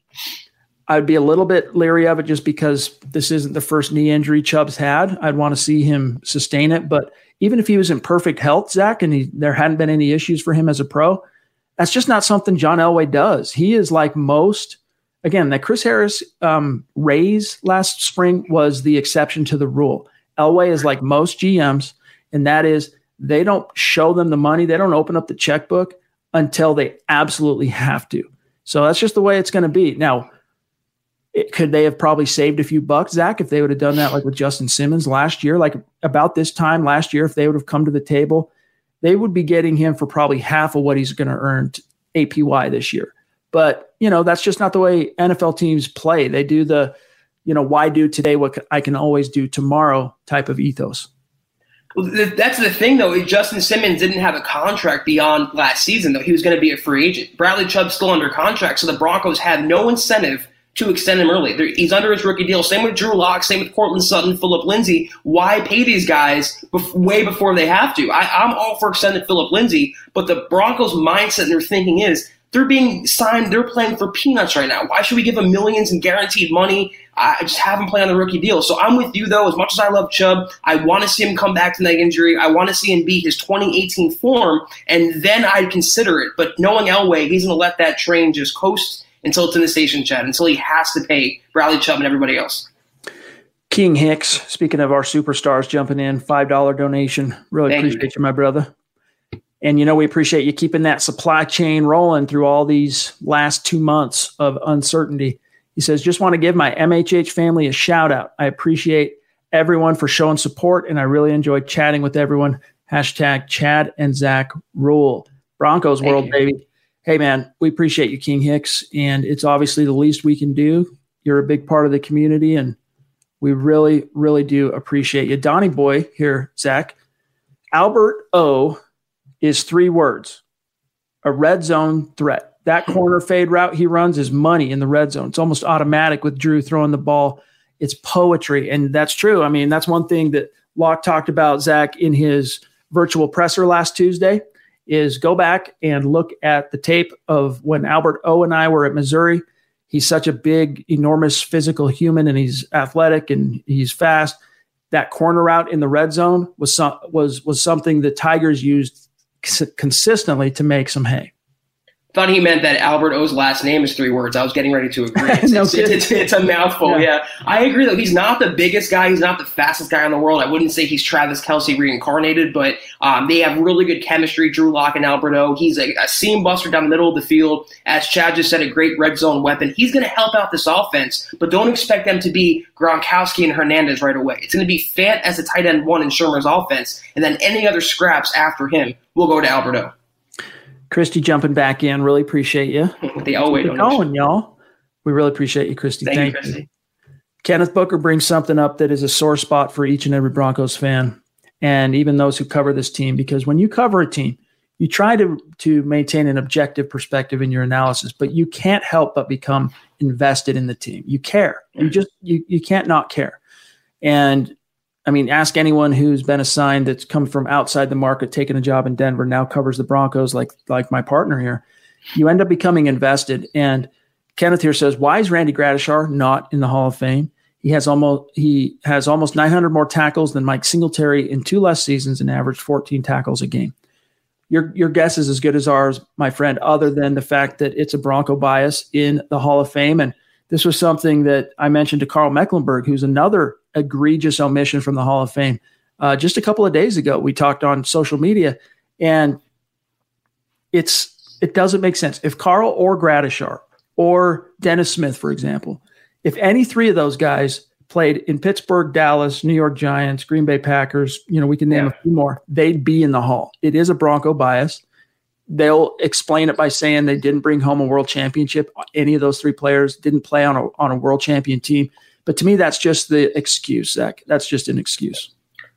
I'd be a little bit leery of it just because this isn't the first knee injury Chubb's had. I'd want to see him sustain it, but even if he was in perfect health, Zach, and he, there hadn't been any issues for him as a pro, that's just not something John Elway does. He is like most, again, that Chris Harris um, raise last spring was the exception to the rule. Elway is like most G Ms, and that is they don't show them the money. They don't open up the checkbook until they absolutely have to. So that's just the way it's going to be. Now, It, could they have probably saved a few bucks, Zach, if they would have done that, like with Justin Simmons last year, like about this time last year, if they would have come to the table, they would be getting him for probably half of what he's going to earn A P Y this year. But, you know, that's just not the way N F L teams play. They do the, you know, why do today what I can always do tomorrow type of ethos. Well, that's the thing, though. Justin Simmons didn't have a contract beyond last season, though. He was going to be a free agent. Bradley Chubb's still under contract, so the Broncos have no incentive to extend him early. They're, he's under his rookie deal. Same with Drew Lock, same with Courtland Sutton, Phillip Lindsay. Why pay these guys bef- way before they have to? I, I'm all for extended Phillip Lindsay, but the Broncos' mindset and their thinking is they're being signed, they're playing for peanuts right now. Why should we give them millions and guaranteed money? I just have him play on the rookie deal. So I'm with you, though. As much as I love Chubb, I want to see him come back from that injury. I want to see him beat his twenty eighteen form, and then I'd consider it. But knowing Elway, he's going to let that train just coast until it's in the station, Chad, until he has to pay Bradley Chubb and everybody else. King Hicks, speaking of our superstars jumping in, five dollars donation. Really Thank appreciate you. you, my brother. And, you know, we appreciate you keeping that supply chain rolling through all these last two months of uncertainty. He says, just want to give my M H H family a shout out. I appreciate everyone for showing support, and I really enjoyed chatting with everyone. Hashtag Chad and Zach rule. Broncos Thank world, you. baby. Hey, man, we appreciate you, King Hicks, and it's obviously the least we can do. You're a big part of the community, and we really, really do appreciate you. Donnie boy here, Zach. Albert O is three words, a red zone threat. That corner fade route he runs is money in the red zone. It's almost automatic with Drew throwing the ball. It's poetry, and that's true. I mean, that's one thing that Locke talked about, Zach, in his virtual presser last Tuesday. Is go back and look at the tape of when Albert O and I were at Missouri. He's such a big, enormous physical human, and he's athletic and he's fast. That corner route in the red zone was some, was was something the Tigers used c- consistently to make some hay. thought he meant that Albert O's last name is three words. I was getting ready to agree. It's, no it's, it's, it's, it's a mouthful, yeah. yeah. I agree, though. He's not the biggest guy. He's not the fastest guy in the world. I wouldn't say he's Travis Kelce reincarnated, but um, they have really good chemistry, Drew Lock and Albert O. He's a, a seam buster down the middle of the field. As Chad just said, a great red zone weapon. He's going to help out this offense, but don't expect them to be Gronkowski and Hernandez right away. It's going to be Fant as a tight end one in Shurmur's offense, and then any other scraps after him will go to Albert O. Christy jumping back in. Really appreciate you. They always going, y'all. We really appreciate you, Christy. Thank, Thank you, Christy. You. Kenneth Booker brings something up that is a sore spot for each and every Broncos fan, and even those who cover this team, because when you cover a team, you try to, to maintain an objective perspective in your analysis, but you can't help but become invested in the team. You care. You just you you can't not care. And I mean, ask anyone who's been assigned that's come from outside the market, taking a job in Denver, now covers the Broncos like like my partner here. You end up becoming invested. And Kenneth here says, why is Randy Gradishar not in the Hall of Fame? He has almost he has almost nine hundred more tackles than Mike Singletary in two less seasons and averaged fourteen tackles a game. Your, your guess is as good as ours, my friend, other than the fact that it's a Bronco bias in the Hall of Fame. And this was something that I mentioned to Carl Mecklenburg, who's another egregious omission from the Hall of Fame. Uh, just a couple of days ago, we talked on social media, and it's it doesn't make sense. If Carl or Gradishar or Dennis Smith, for example, if any three of those guys played in Pittsburgh, Dallas, New York Giants, Green Bay Packers, you know, we can name yeah. a few more, they'd be in the Hall. It is a Bronco bias. They'll explain it by saying they didn't bring home a world championship. Any of those three players didn't play on a on a world champion team. But to me, that's just the excuse, Zach. That's just an excuse.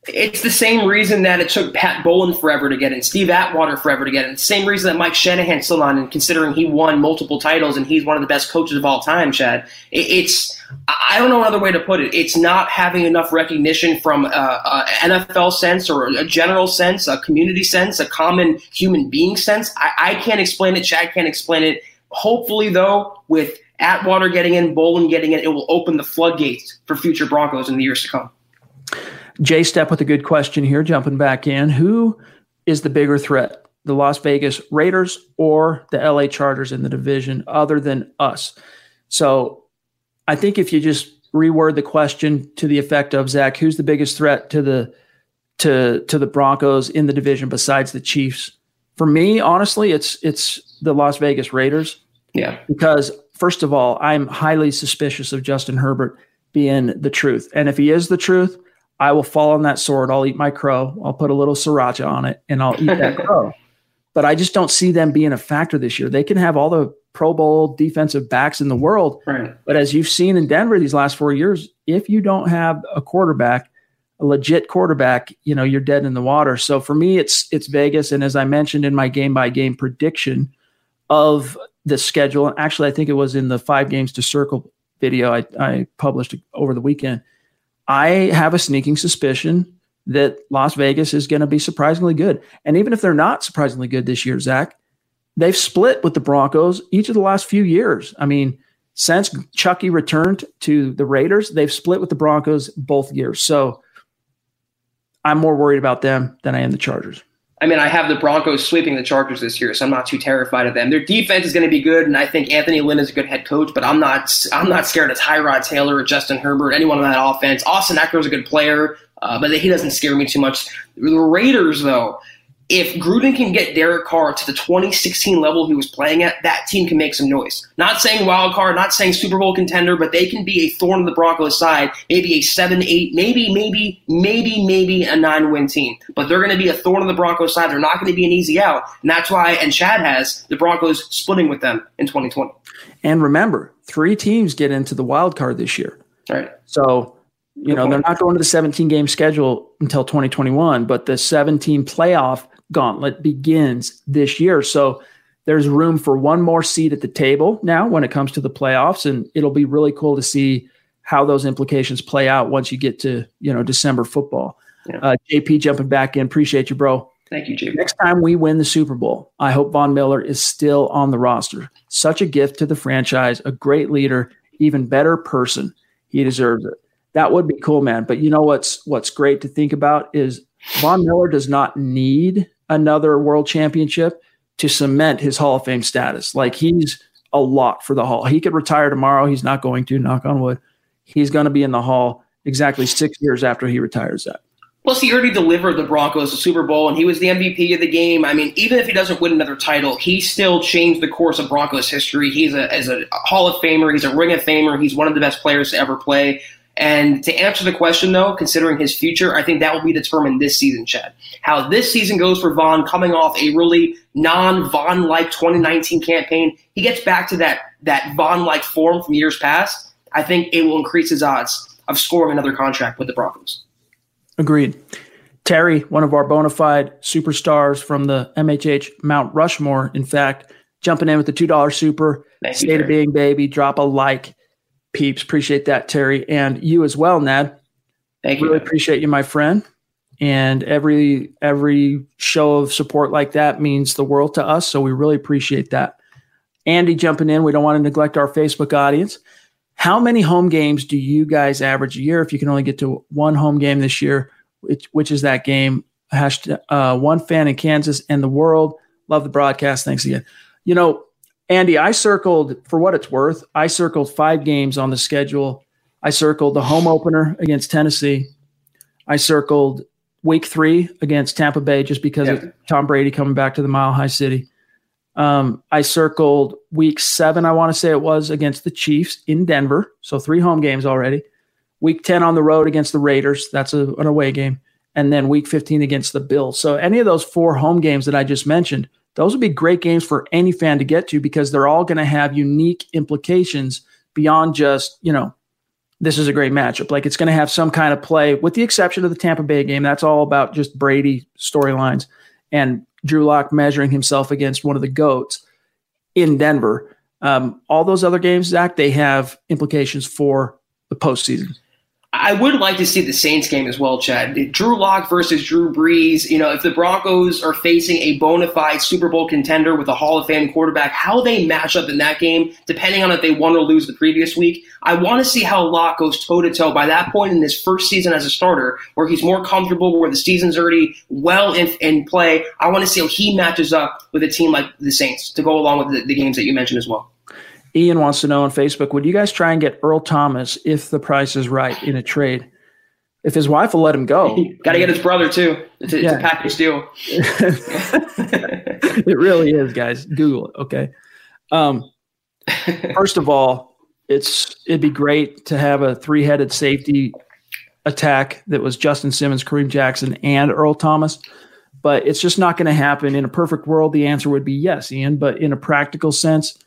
It's the same reason that it took Pat Bowlen forever to get in, Steve Atwater forever to get in. It's the same reason that Mike Shanahan's still on, and considering he won multiple titles and he's one of the best coaches of all time, Chad. It's I don't know another way to put it. It's not having enough recognition from an N F L sense or a general sense, a community sense, a common human being sense. I, I can't explain it. Chad can't explain it. Hopefully, though, with Atwater getting in, Bowlen getting in, it will open the floodgates for future Broncos in the years to come. Jay Stepp with a good question here, jumping back in. Who is the bigger threat, the Las Vegas Raiders or the L A Chargers in the division other than us? So I think if you just reword the question to the effect of, Zach, who's the biggest threat to the to to the Broncos in the division besides the Chiefs? For me, honestly, it's it's the Las Vegas Raiders. Yeah. Because first of all, I'm highly suspicious of Justin Herbert being the truth. And if he is the truth, I will fall on that sword. I'll eat my crow. I'll put a little sriracha on it, and I'll eat that crow. But I just don't see them being a factor this year. They can have all the Pro Bowl defensive backs in the world. Right. But as you've seen in Denver these last four years, if you don't have a quarterback, a legit quarterback, you know, you're dead in the water. So for me, it's it's Vegas. And as I mentioned in my game-by-game prediction of the schedule, and actually I think it was in the Five Games to Circle video I, I published over the weekend, I have a sneaking suspicion that Las Vegas is going to be surprisingly good. And even if they're not surprisingly good this year, Zach, they've split with the Broncos each of the last few years. I mean, since Chucky returned to the Raiders, they've split with the Broncos both years. So I'm more worried about them than I am the Chargers. I mean, I have the Broncos sweeping the Chargers this year, so I'm not too terrified of them. Their defense is going to be good, and I think Anthony Lynn is a good head coach, but I'm not I'm not scared of Tyrod Taylor or Justin Herbert, anyone on that offense. Austin Eckler is a good player, uh, but he doesn't scare me too much. The Raiders, though, if Gruden can get Derek Carr to the twenty sixteen level he was playing at, that team can make some noise. Not saying wild card, not saying Super Bowl contender, but they can be a thorn in the Broncos' side, maybe a seven eight, maybe, maybe, maybe, maybe a nine-win team. But they're going to be a thorn in the Broncos' side. They're not going to be an easy out. And that's why, and Chad has, the Broncos splitting with them in twenty twenty. And remember, three teams get into the wild card this year. Right. So you know, they're not going to the seventeen-game schedule until twenty twenty-one, but the seventeen playoff gauntlet begins this year. So there's room for one more seat at the table now when it comes to the playoffs, and it'll be really cool to see how those implications play out once you get to, you know, December football. Yeah. Uh, J P jumping back in. Appreciate you, bro. Thank you, J P. Next time we win the Super Bowl, I hope Von Miller is still on the roster. Such a gift to the franchise, a great leader, even better person. He deserves it. That would be cool, man. But you know what's what's great to think about is Von Miller does not need another world championship. to cement his Hall of Fame status. Like, he's a lot for the Hall. He could retire tomorrow. He's not going to, knock on wood. He's going to be in the Hall exactly six years after he retires that. Plus, he already delivered the Broncos the Super Bowl, and he was the M V P of the game. I mean, even if he doesn't win another title, he still changed the course of Broncos history. He's a, as a Hall of Famer. He's a Ring of Famer. He's one of the best players to ever play. And to answer the question, though, considering his future, I think that will be determined this season, Chad. How this season goes for Von, coming off a really non-Von-like twenty nineteen campaign, he gets back to that that Von-like form from years past. I think it will increase his odds of scoring another contract with the Broncos. Agreed. Terry, one of our bona fide superstars from the M H H Mount Rushmore, in fact, jumping in with the two dollar super. Thank State you, of Being, baby. Drop a like. Peeps, appreciate that, Terry. And you as well, Nad. Thank you. Really appreciate you, my friend. And every every show of support like that means the world to us, so we really appreciate that. Andy jumping in. We don't want to neglect our Facebook audience. How many home games do you guys average a year? If you can only get to one home game this year, which, which is that game? Hashtag, uh, one fan in Kansas and the world. Love the broadcast. Thanks again. You know, Andy, I circled, for what it's worth, I circled five games on the schedule. I circled the home opener against Tennessee. I circled week three against Tampa Bay just because yep. of Tom Brady coming back to the Mile High City. Um, I circled week seven, I want to say it was, against the Chiefs in Denver. So three home games already. Week ten on the road against the Raiders. That's a, an away game. And then week fifteen against the Bills. So any of those four home games that I just mentioned, those would be great games for any fan to get to because they're all going to have unique implications beyond just, you know, this is a great matchup. Like, it's going to have some kind of play, with the exception of the Tampa Bay game. That's all about just Brady storylines and Drew Lock measuring himself against one of the GOATs in Denver. Um, all those other games, Zach, they have implications for the postseason. I would like to see the Saints game as well, Chad. Drew Lock versus Drew Brees. You know, if the Broncos are facing a bona fide Super Bowl contender with a Hall of Fame quarterback, how they match up in that game, depending on if they won or lose the previous week, I want to see how Lock goes toe-to-toe by that point in his first season as a starter, where he's more comfortable, where the season's already well in, in play. I want to see how he matches up with a team like the Saints to go along with the, the games that you mentioned as well. Ian wants to know on Facebook, would you guys try and get Earl Thomas if the price is right in a trade? If his wife will let him go. Got to get his brother, too. It's a, yeah. it's a package deal. It really is, guys. Google it, okay? Um, first of all, it's it'd be great to have a three-headed safety attack that was Justin Simmons, Kareem Jackson, and Earl Thomas. But it's just not going to happen. In a perfect world, the answer would be yes, Ian. But in a practical sense,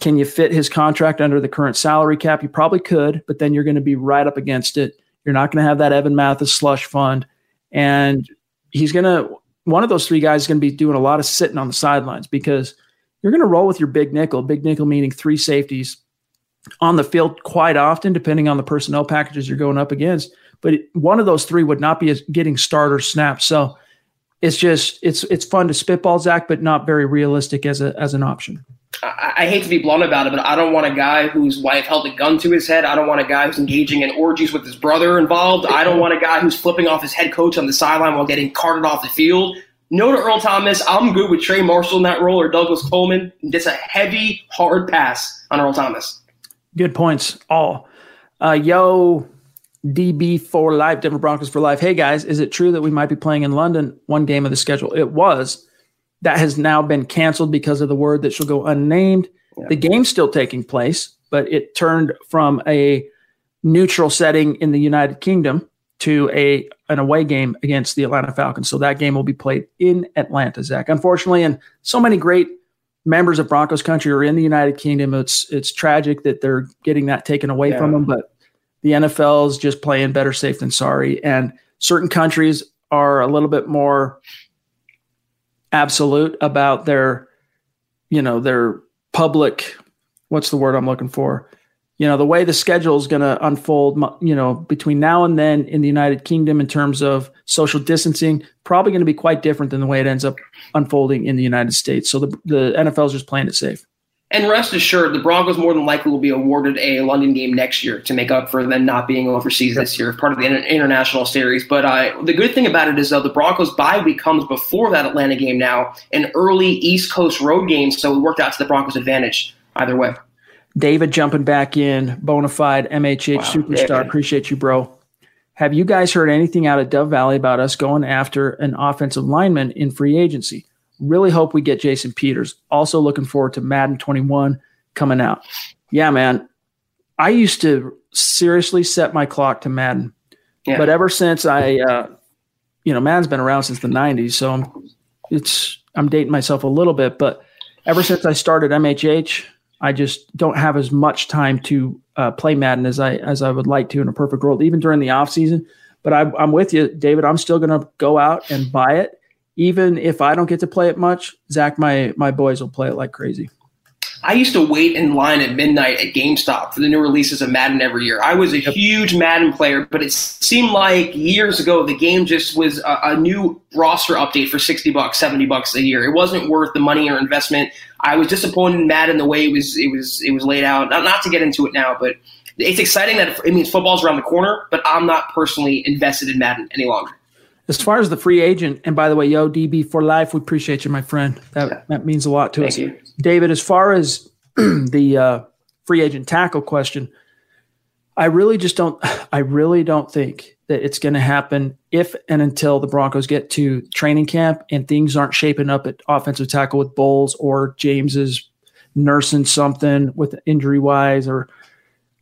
can you fit his contract under the current salary cap? You probably could, but then you're going to be right up against it. You're not going to have that Evan Mathis slush fund. And he's going to – one of those three guys is going to be doing a lot of sitting on the sidelines because you're going to roll with your big nickel, big nickel meaning three safeties on the field quite often depending on the personnel packages you're going up against. But one of those three would not be getting starter snaps. So it's just – it's it's fun to spitball, Zach, but not very realistic as a as an option. I hate to be blunt about it, but I don't want a guy whose wife held a gun to his head. I don't want a guy who's engaging in orgies with his brother involved. I don't want a guy who's flipping off his head coach on the sideline while getting carted off the field. No to Earl Thomas. I'm good with Trey Marshall in that role or Douglas Coleman. That's a heavy, hard pass on Earl Thomas. Good points, all. Uh, yo, D B for life, Denver Broncos for life. Hey, guys, is it true that we might be playing in London one game of the schedule? It was. That has now been canceled because of the word that shall go unnamed. Yeah. The game's still taking place, but it turned from a neutral setting in the United Kingdom to a an away game against the Atlanta Falcons. So that game will be played in Atlanta, Zach. Unfortunately, and so many great members of Broncos country are in the United Kingdom. It's it's tragic that they're getting that taken away yeah. from them, but the N F L is just playing better safe than sorry. And certain countries are a little bit more absolute about their, you know, their public, what's the word I'm looking for? You know, the way the schedule is going to unfold, you know, between now and then in the United Kingdom in terms of social distancing, probably going to be quite different than the way it ends up unfolding in the United States. So the, the N F L is just playing it safe. And rest assured, the Broncos more than likely will be awarded a London game next year to make up for them not being overseas this year, part of the inter- international series. But uh, the good thing about it is, though, the Broncos' bye week comes before that Atlanta game now, an early East Coast road game, so it worked out to the Broncos' advantage either way. David jumping back in, bona fide M H H wow, superstar. David. Appreciate you, bro. Have you guys heard anything out of Dove Valley about us going after an offensive lineman in free agency? Really hope we get Jason Peters. Also looking forward to Madden twenty-one coming out. Yeah, man. I used to seriously set my clock to Madden. Yeah. But ever since I, uh, you know, Madden's been around since the nineties. So I'm, it's, I'm dating myself a little bit. But ever since I started M H H, I just don't have as much time to uh, play Madden as I as I would like to in a perfect world, even during the offseason. But I, I'm with you, David. I'm still going to go out and buy it. Even if I don't get to play it much, Zach, my my boys will play it like crazy. I used to wait in line at midnight at GameStop for the new releases of Madden every year. I was a huge Madden player, but it seemed like years ago the game just was a, a new roster update for sixty bucks, seventy bucks a year. It wasn't worth the money or investment. I was disappointed in Madden the way it was it was it was laid out. Not, not to get into it now, but it's exciting that it, it means football's around the corner, but I'm not personally invested in Madden any longer. As far as the free agent, and by the way, yo, D B for life, we appreciate you, my friend. That yeah. that means a lot to Thank us. You. David, as far as the uh, free agent tackle question, I really just don't I really don't think that it's going to happen if and until the Broncos get to training camp and things aren't shaping up at offensive tackle with Bolles or James is nursing something with injury-wise. Or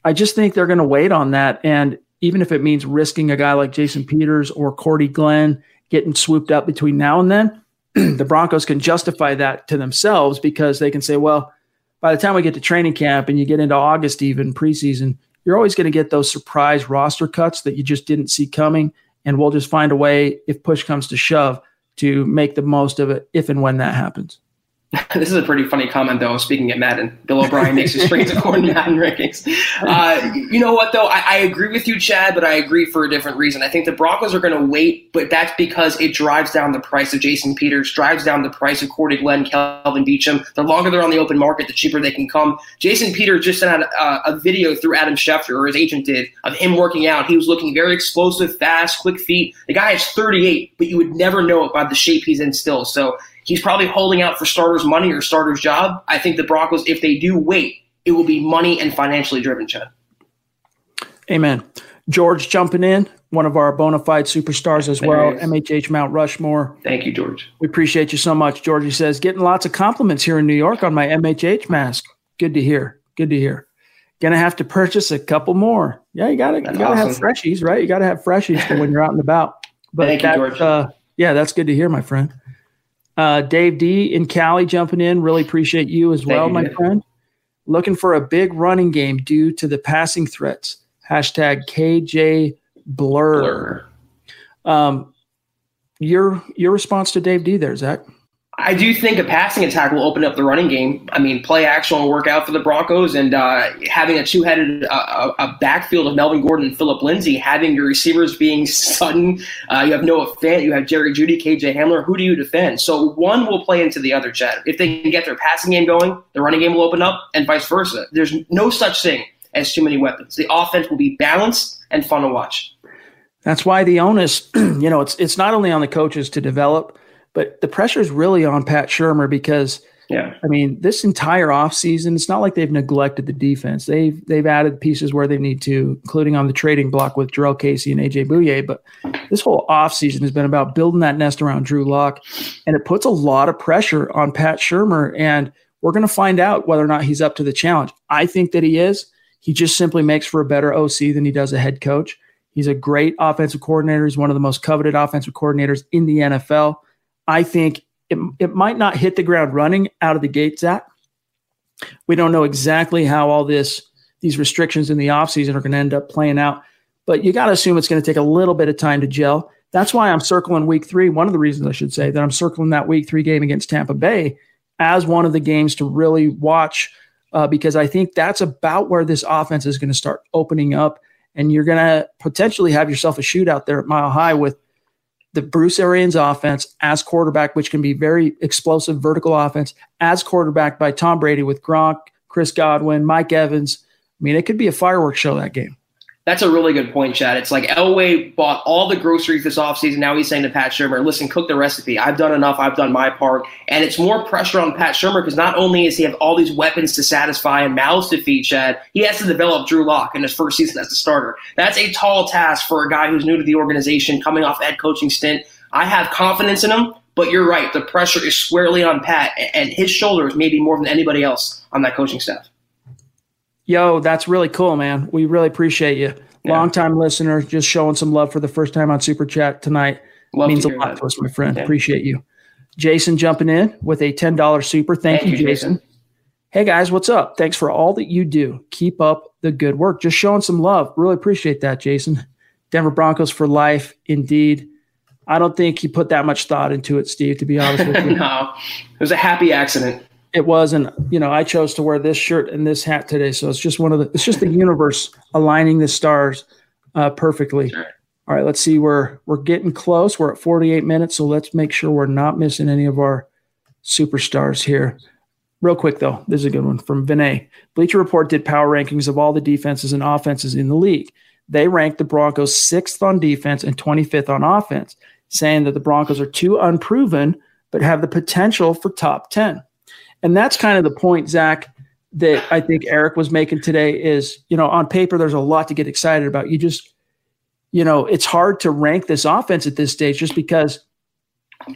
I just think they're going to wait on that, and even if it means risking a guy like Jason Peters or Cordy Glenn getting swooped up between now and then, the Broncos can justify that to themselves because they can say, well, by the time we get to training camp and you get into August, even preseason, you're always going to get those surprise roster cuts that you just didn't see coming. And we'll just find a way, if push comes to shove, to make the most of it if and when that happens. This is a pretty funny comment, though, speaking of Madden. Bill O'Brien makes his springs according to Madden rankings. Uh, you know what, though? I, I agree with you, Chad, but I agree for a different reason. I think the Broncos are going to wait, but that's because it drives down the price of Jason Peters, drives down the price of Cordy Glenn, Kelvin Beachum. The longer they're on the open market, the cheaper they can come. Jason Peters just sent out a, a video through Adam Schefter, or his agent did, of him working out. He was looking very explosive, fast, quick feet. The guy is thirty-eight, but you would never know it by the shape he's in still, so he's probably holding out for starters' money or starters' job. I think the Broncos, if they do wait, it will be money and financially driven, Chad. Amen. George jumping in, one of our bona fide superstars as there well, M H H Mount Rushmore. Thank you, George. We appreciate you so much, George. He says, getting lots of compliments here in New York on my M H H mask. Good to hear. Good to hear. Going to have to purchase a couple more. Yeah, you got to awesome. have freshies, right? You got to have freshies for when you're out and about. But Thank that, you, George. Uh, yeah, that's good to hear, my friend. Uh, Dave D in Cali jumping in. Really appreciate you as well, you, my David. friend. Looking for a big running game due to the passing threats. Hashtag K J Blur. Blur. Um, your your response to Dave D there, Zach? I do think a passing attack will open up the running game. I mean, play action will work out for the Broncos, and uh, having a two-headed uh, a backfield of Melvin Gordon and Phillip Lindsay, having your receivers being Sutton, uh, you have Noah Fant, you have Jerry Jeudy, K J Hamler. Who do you defend? So one will play into the other, Chad. If they can get their passing game going, the running game will open up, and vice versa. There's no such thing as too many weapons. The offense will be balanced and fun to watch. That's why the onus, you know, it's it's not only on the coaches to develop, but the pressure is really on Pat Shurmur because, yeah. I mean, this entire offseason, it's not like they've neglected the defense. They've they've added pieces where they need to, including on the trading block with Jurrell Casey and A J Bouye. But this whole offseason has been about building that nest around Drew Lock, and it puts a lot of pressure on Pat Shurmur, and we're going to find out whether or not he's up to the challenge. I think that he is. He just simply makes for a better O C than he does a head coach. He's a great offensive coordinator. He's one of the most coveted offensive coordinators in the N F L. I think it it might not hit the ground running out of the gate, Zach. We don't know exactly how all this these restrictions in the offseason are going to end up playing out, but you got to assume it's going to take a little bit of time to gel. That's why I'm circling week three. One of the reasons I should say that I'm circling that week three game against Tampa Bay as one of the games to really watch uh, because I think that's about where this offense is going to start opening up, and you're going to potentially have yourself a shootout there at Mile High with the Bruce Arians offense as quarterback, which can be very explosive vertical offense as quarterback by Tom Brady with Gronk, Chris Godwin, Mike Evans. I mean, it could be a fireworks show that game. That's a really good point, Chad. It's like Elway bought all the groceries this offseason. Now he's saying to Pat Shurmur, listen, cook the recipe. I've done enough. I've done my part. And it's more pressure on Pat Shurmur because not only does he have all these weapons to satisfy and mouths to feed, Chad, he has to develop Drew Lock in his first season as a starter. That's a tall task for a guy who's new to the organization, coming off head coaching stint. I have confidence in him, but you're right. The pressure is squarely on Pat, and his shoulders maybe more than anybody else on that coaching staff. Yo, that's really cool, man. We really appreciate you. Yeah. Long-time listener, just showing some love for the first time on Super Chat tonight. Love means to a lot that. to us, my friend. Yeah. Appreciate you. Jason jumping in with a ten dollars super. Thank, Thank you, you Jason. Jason. Hey, guys, what's up? Thanks for all that you do. Keep up the good work. Just showing some love. Really appreciate that, Jason. Denver Broncos for life, indeed. I don't think he put that much thought into it, Steve, to be honest with you. No, it was a happy accident. It was, and you know, I chose to wear this shirt and this hat today, so it's just one of the. It's just the universe aligning the stars uh, perfectly. All right, let's see. We're we're getting close. We're at forty-eight minutes, so let's make sure we're not missing any of our superstars here. Real quick though, this is a good one from Vinay. Bleacher Report did power rankings of all the defenses and offenses in the league. They ranked the Broncos sixth on defense and twenty-fifth on offense, saying that the Broncos are too unproven but have the potential for top ten. And that's kind of the point, Zach, that I think Eric was making today is, you know, on paper, there's a lot to get excited about. You just, you know, it's hard to rank this offense at this stage just because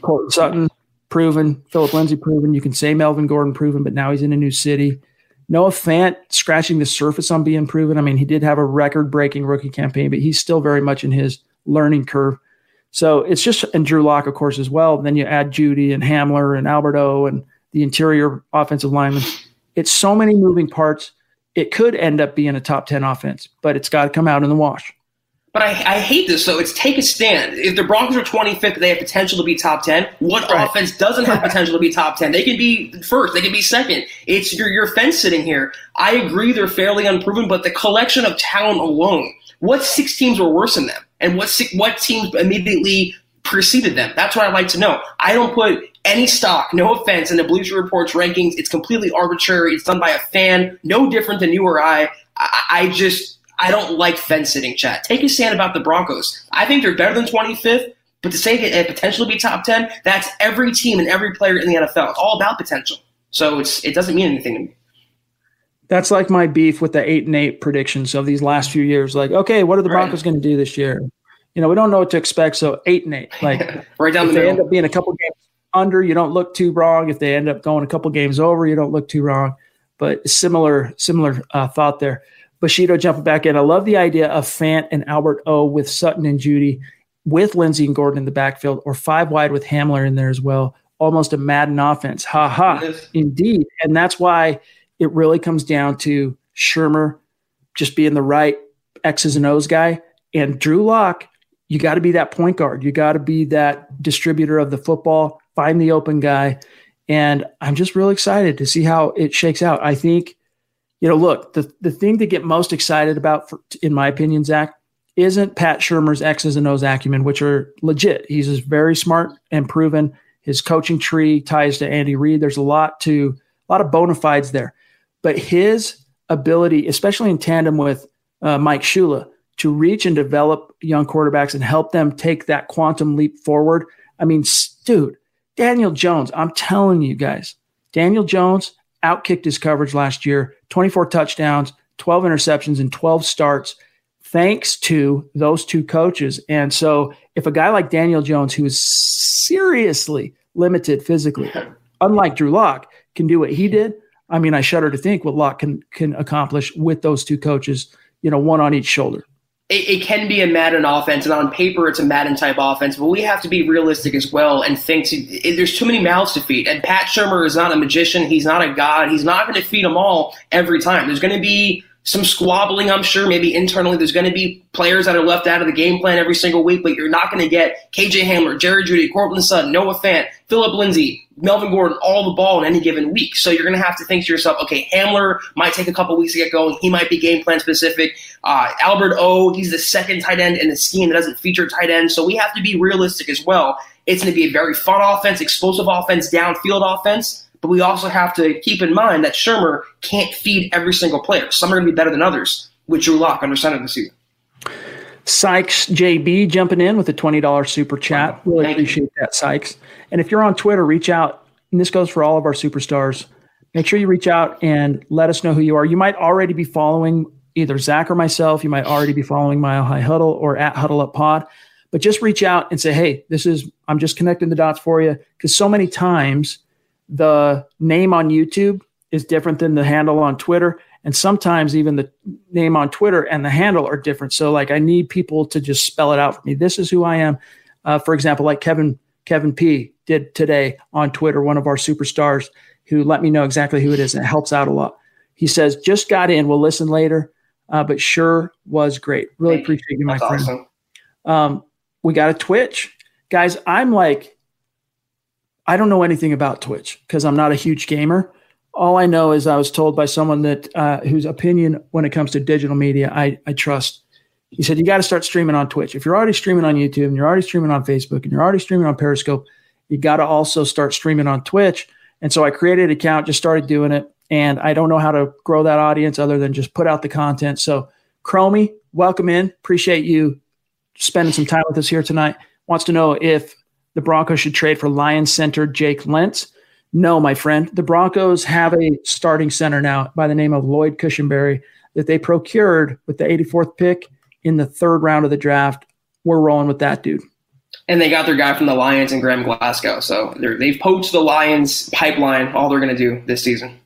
Courtland Sutton proven, Phillip Lindsay proven, you can say Melvin Gordon proven, but now he's in a new city. Noah Fant scratching the surface on being proven. I mean, he did have a record-breaking rookie campaign, but he's still very much in his learning curve. So it's just, and Drew Lock, of course, as well. And then you add Jeudy and Hamler and Albert O and the interior offensive lineman. It's so many moving parts. It could end up being a top ten offense, but it's got to come out in the wash. But I, I hate this, though. It's take a stand. If the Broncos are twenty-fifth, they have potential to be top ten. What right. offense doesn't have potential to be top ten? They can be first. They can be second. It's your, your fence sitting here. I agree they're fairly unproven, but the collection of talent alone, what six teams were worse than them? And what six, what teams immediately preceded them? That's what I'd like to know. I don't put any stock, no offense, in the Bleacher Report's rankings. It's completely arbitrary. It's done by a fan, no different than you or I. I, I just, I don't like fence-sitting, Chad. Take a stand about the Broncos. I think they're better than twenty-fifth, but to say they could potentially be top ten, that's every team and every player in the N F L. It's all about potential. So it's it doesn't mean anything to me. That's like my beef with the eight and eight predictions of these last few years. Like, okay, what are the right. Broncos going to do this year? You know, we don't know what to expect, so eight and eight. Like, right down the middle. They end up being a couple games under, you don't look too wrong. If they end up going a couple games over, you don't look too wrong. But similar similar uh, thought there. Bushido jumping back in. I love the idea of Fant and Albert O with Sutton and Jeudy, with Lindsay and Gordon in the backfield, or five wide with Hamler in there as well. Almost a Madden offense. Ha ha. Yes. Indeed. And that's why it really comes down to Shurmur just being the right X's and O's guy. And Drew Lock, you got to be that point guard. You got to be that distributor of the football. Find the open guy. And I'm just really excited to see how it shakes out. I think, you know, look, the, the thing to get most excited about, for, in my opinion, Zach, isn't Pat Shurmur's X's and O's acumen, which are legit. He's just very smart and proven. His coaching tree ties to Andy Reid. There's a lot to a lot of bona fides there. But his ability, especially in tandem with uh, Mike Shula, to reach and develop young quarterbacks and help them take that quantum leap forward. I mean, dude, Daniel Jones, I'm telling you guys, Daniel Jones outkicked his coverage last year, twenty-four touchdowns, twelve interceptions, and twelve starts, thanks to those two coaches. And so if a guy like Daniel Jones, who is seriously limited physically, unlike Drew Lock, can do what he did, I mean, I shudder to think what Lock can, can accomplish with those two coaches, you know, one on each shoulder. It can be a Madden offense, and on paper it's a Madden-type offense, but we have to be realistic as well and think to, there's too many mouths to feed. And Pat Shurmur is not a magician. He's not a god. He's not going to feed them all every time. There's going to be some squabbling, I'm sure, maybe internally. There's going to be players that are left out of the game plan every single week, but you're not going to get K J Hamler, Jerry Jeudy, Courtland Sutton, Noah Fant, Phillip Lindsay, Melvin Gordon, all the ball in any given week. So you're going to have to think to yourself, okay, Hamler might take a couple weeks to get going. He might be game plan specific. Uh, Albert O, he's the second tight end in the scheme that doesn't feature tight end. So we have to be realistic as well. It's going to be a very fun offense, explosive offense, downfield offense. But we also have to keep in mind that Shurmur can't feed every single player. Some are going to be better than others with Drew Lock under center this season. Sykes J B jumping in with a twenty dollars super chat. Really Thank appreciate you. that, Sykes. And if you're on Twitter, reach out. And this goes for all of our superstars. Make sure you reach out and let us know who you are. You might already be following either Zach or myself. You might already be following Mile High Huddle or at Huddle Up Pod. But just reach out and say, hey, this is I'm just connecting the dots for you, because so many times the name on YouTube is different than the handle on Twitter. And sometimes even the name on Twitter and the handle are different. So like I need people to just spell it out for me. This is who I am. Uh, for example, like Kevin, Kevin P did today on Twitter, one of our superstars who let me know exactly who it is. And it helps out a lot. He says, just got in. We'll listen later. Uh, but sure was great. Really Thank appreciate you, you my That's friend. Awesome. Um, we got a Twitch. Guys, I'm like, I don't know anything about Twitch because I'm not a huge gamer. All I know is I was told by someone that uh, whose opinion when it comes to digital media, I, I trust. He said, you got to start streaming on Twitch. If you're already streaming on YouTube and you're already streaming on Facebook and you're already streaming on Periscope, you got to also start streaming on Twitch. And so I created an account, just started doing it. And I don't know how to grow that audience other than just put out the content. So Chromie, welcome in. Appreciate you spending some time with us here tonight. Wants to know if the Broncos should trade for Lions center Jake Lentz. No, my friend. The Broncos have a starting center now by the name of Lloyd Cushenberry that they procured with the eighty-fourth pick in the third round of the draft. We're rolling with that dude. And they got their guy from the Lions and Graham Glasgow. So they've poached the Lions pipeline, all they're going to do this season.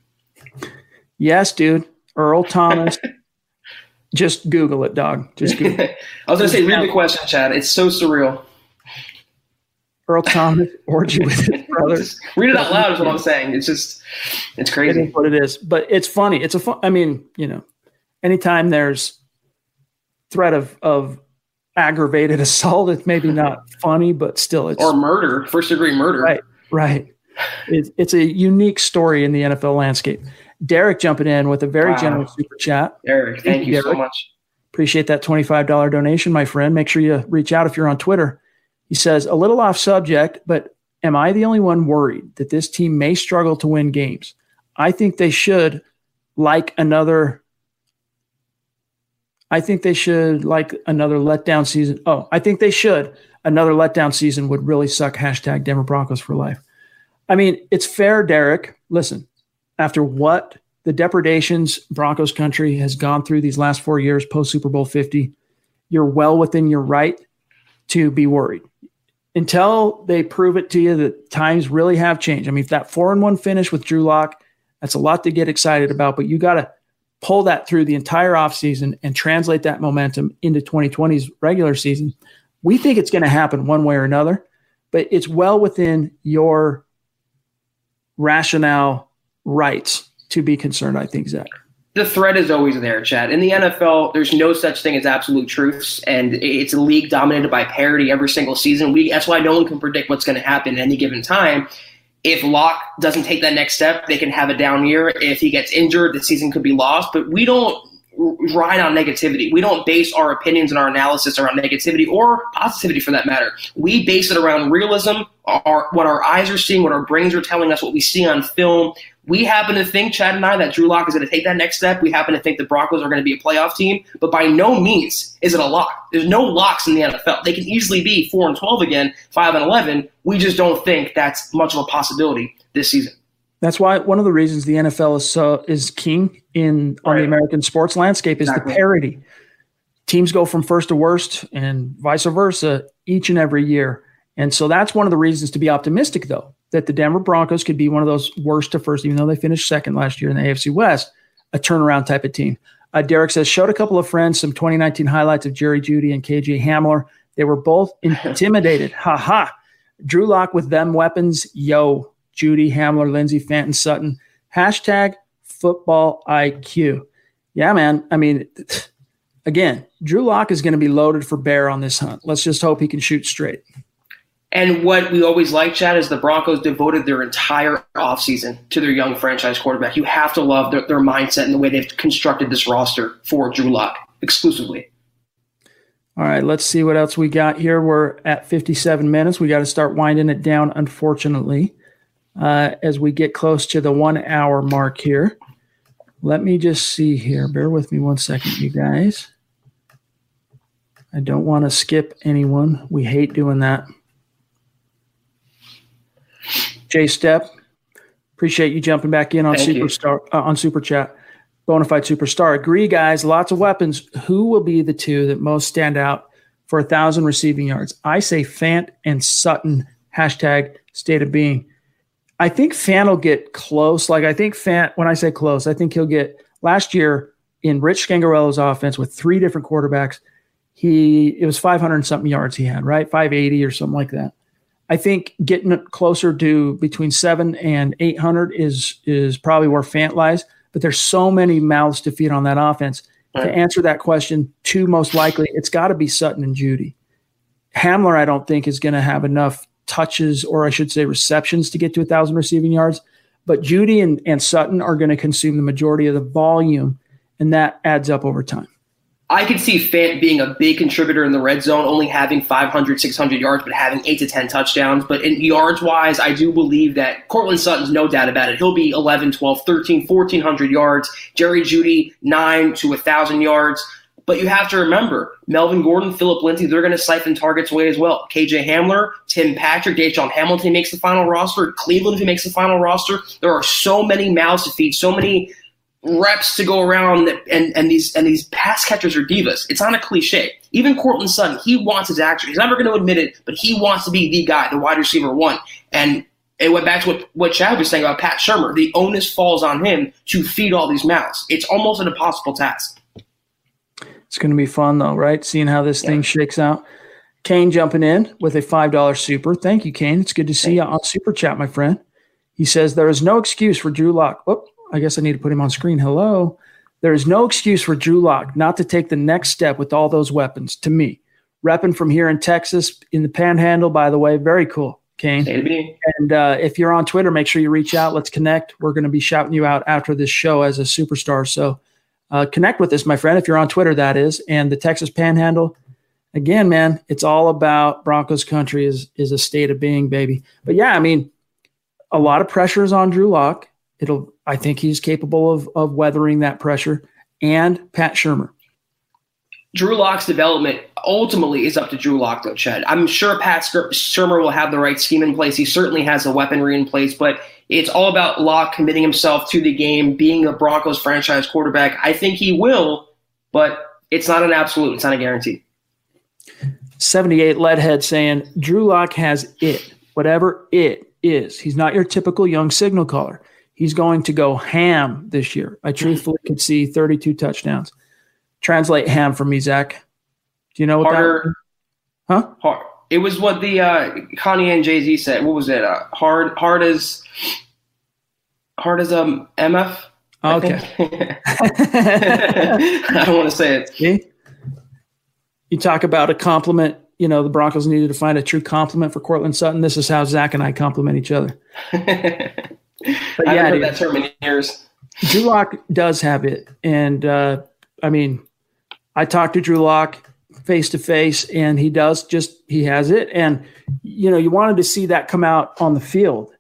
Yes, dude. Earl Thomas. Just Google it, dog. Just Google it. I was going to say, read the question, Chad. It's so surreal. Earl Thomas, orgy with his brothers. Read it out loud is what I'm saying. It's just, it's crazy. It is what it is. But it's funny. It's a fun, I mean, you know, anytime there's threat of, of aggravated assault, it's maybe not funny, but still it's. Or murder, first degree murder. Right, right. It's, it's a unique story in the N F L landscape. Derek jumping in with a very wow. generous super chat. Derek, thank, thank you Derek. so much. Appreciate that twenty-five dollars donation, my friend. Make sure you reach out if you're on Twitter. He says, a little off subject, but am I the only one worried that this team may struggle to win games? I think they should like another I think they should like another letdown season. Oh, I think they should. Another letdown season would really suck. Hashtag Denver Broncos for life. I mean, it's fair, Derek. Listen, after what the depredations Broncos country has gone through these last four years post Super Bowl fifty, you're well within your right to be worried. Until they prove it to you that times really have changed. I mean, if that four and one finish with Drew Lock, that's a lot to get excited about, but you got to pull that through the entire offseason and translate that momentum into twenty twenty's regular season. We think it's going to happen one way or another, but it's well within your rationale rights to be concerned, I think, Zach. The threat is always there, Chad. In the N F L, there's no such thing as absolute truths, and it's a league dominated by parity every single season. We, that's why no one can predict what's going to happen at any given time. If Locke doesn't take that next step, they can have a down year. If he gets injured, the season could be lost. But we don't ride on negativity. We don't base our opinions and our analysis around negativity or positivity, for that matter. We base it around realism, our, what our eyes are seeing, what our brains are telling us, what we see on film. We happen to think, Chad and I, that Drew Lock is going to take that next step. We happen to think the Broncos are going to be a playoff team, but by no means is it a lock. There's no locks in the N F L. They can easily be four and twelve again, five and eleven. We just don't think that's much of a possibility this season. That's why one of the reasons the N F L is so is king in on right. the American sports landscape is exactly. the parity. Teams go from first to worst and vice versa each and every year. And so that's one of the reasons to be optimistic, though, that the Denver Broncos could be one of those worst to first, even though they finished second last year in the A F C West, a turnaround type of team. Uh, Derek says, showed a couple of friends some twenty nineteen highlights of Jerry Jeudy and K J Hamler. They were both intimidated. Ha ha. Drew Lock with them weapons. Yo, Jeudy, Hamler, Lindsay, Fant, and Sutton. Hashtag football I Q. yeah, man. I mean, again, Drew Lock is going to be loaded for bear on this hunt. Let's just hope he can shoot straight. And what we always like, Chad, is the Broncos devoted their entire offseason to their young franchise quarterback. You have to love their, their mindset and the way they've constructed this roster for Drew Lock exclusively. All right, let's see what else we got here. We're at fifty-seven minutes. We got to start winding it down, unfortunately, uh, as we get close to the one-hour mark here. Let me just see here. Bear with me one second, you guys. I don't want to skip anyone. We hate doing that. Jay Stepp, appreciate you jumping back in on Superstar uh, on Super Chat. Bonafide superstar. Agree, guys. Lots of weapons. Who will be the two that most stand out for a thousand receiving yards? I say Fant and Sutton. Hashtag state of being. I think Fant will get close. Like I think Fant, when I say close, I think he'll get last year in Rich Scangarello's offense with three different quarterbacks. He it was five hundred and something yards he had, right? Five eighty or something like that. I think getting closer to between seven and eight hundred is is probably where Fant lies. But there's so many mouths to feed on that offense. Right. To answer that question, two most likely, it's got to be Sutton and Jeudy. Hamler, I don't think, is going to have enough touches, or I should say receptions, to get to one thousand receiving yards. But Jeudy and, and Sutton are going to consume the majority of the volume, and that adds up over time. I could see Fant being a big contributor in the red zone, only having five hundred, six hundred yards, but having eight to ten touchdowns. But in yards-wise, I do believe that Courtland Sutton's no doubt about it. He'll be eleven, twelve, thirteen, fourteen hundred yards. Jerry Jeudy, nine to one thousand yards. But you have to remember, Melvin Gordon, Phillip Lindsay, they're going to siphon targets away as well. K J Hamler, Tim Patrick, Deshaun Hamilton makes the final roster. Cleveland, who makes the final roster. There are so many mouths to feed, so many reps to go around, and, and these and these pass catchers are divas. It's not a cliche. Even Courtland Sutton, he wants his action. He's never going to admit it, but he wants to be the guy, the wide receiver one. And it went back to what, what Chad was saying about Pat Shurmur. The onus falls on him to feed all these mouths. It's almost an impossible task. It's going to be fun, though, right? Seeing how this yeah. thing shakes out. Kane jumping in with a five dollar super. Thank you, Kane. It's good to see Thank you on Super Chat, my friend. He says, there is no excuse for Drew Lock. Whoop. I guess I need to put him on screen. Hello. There is no excuse for Drew Lock not to take the next step with all those weapons, to me. Repping from here in Texas in the Panhandle, by the way. Very cool, Kane. Maybe. And uh, if you're on Twitter, make sure you reach out. Let's connect. We're going to be shouting you out after this show as a superstar. So uh, connect with us, my friend, if you're on Twitter, that is. And the Texas Panhandle, again, man, it's all about Broncos country is, is a state of being, baby. But, yeah, I mean, a lot of pressure is on Drew Lock. It'll, I think he's capable of of weathering that pressure, and Pat Shurmur. Drew Lock's development ultimately is up to Drew Lock, though, Chad. I'm sure Pat Shurmur will have the right scheme in place. He certainly has the weaponry in place, but it's all about Lock committing himself to the game, being a Broncos franchise quarterback. I think he will, but it's not an absolute. It's not a guarantee. seventy-eight Leadhead saying, Drew Lock has it, whatever it is. He's not your typical young signal caller. He's going to go ham this year. I truthfully could see thirty-two touchdowns. Translate ham for me, Zach. Do you know what harder, that is? Huh? Hard. It was what the uh, Kanye and Jay-Z said. What was it? Uh, hard hard as hard as um M F? I okay. I don't want to say it. See? You talk about a compliment. You know, the Broncos needed to find a true compliment for Courtland Sutton. This is how Zach and I compliment each other. But I yeah, haven't heard that term in years. Drew Lock does have it. And, uh, I mean, I talked to Drew Lock face-to-face, and he does just – he has it. And, you know, you wanted to see that come out on the field.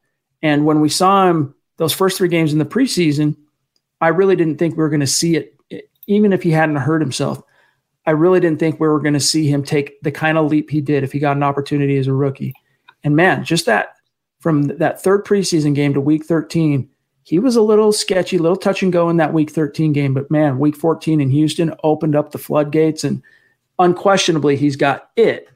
And when we saw him those first three games in the preseason, I really didn't think we were going to see it, even if he hadn't hurt himself. I really didn't think we were going to see him take the kind of leap he did if he got an opportunity as a rookie. And, man, just that – from that third preseason game to week thirteen, he was a little sketchy, little touch and go in that week thirteen game. But, man, week fourteen in Houston opened up the floodgates, and unquestionably he's got it.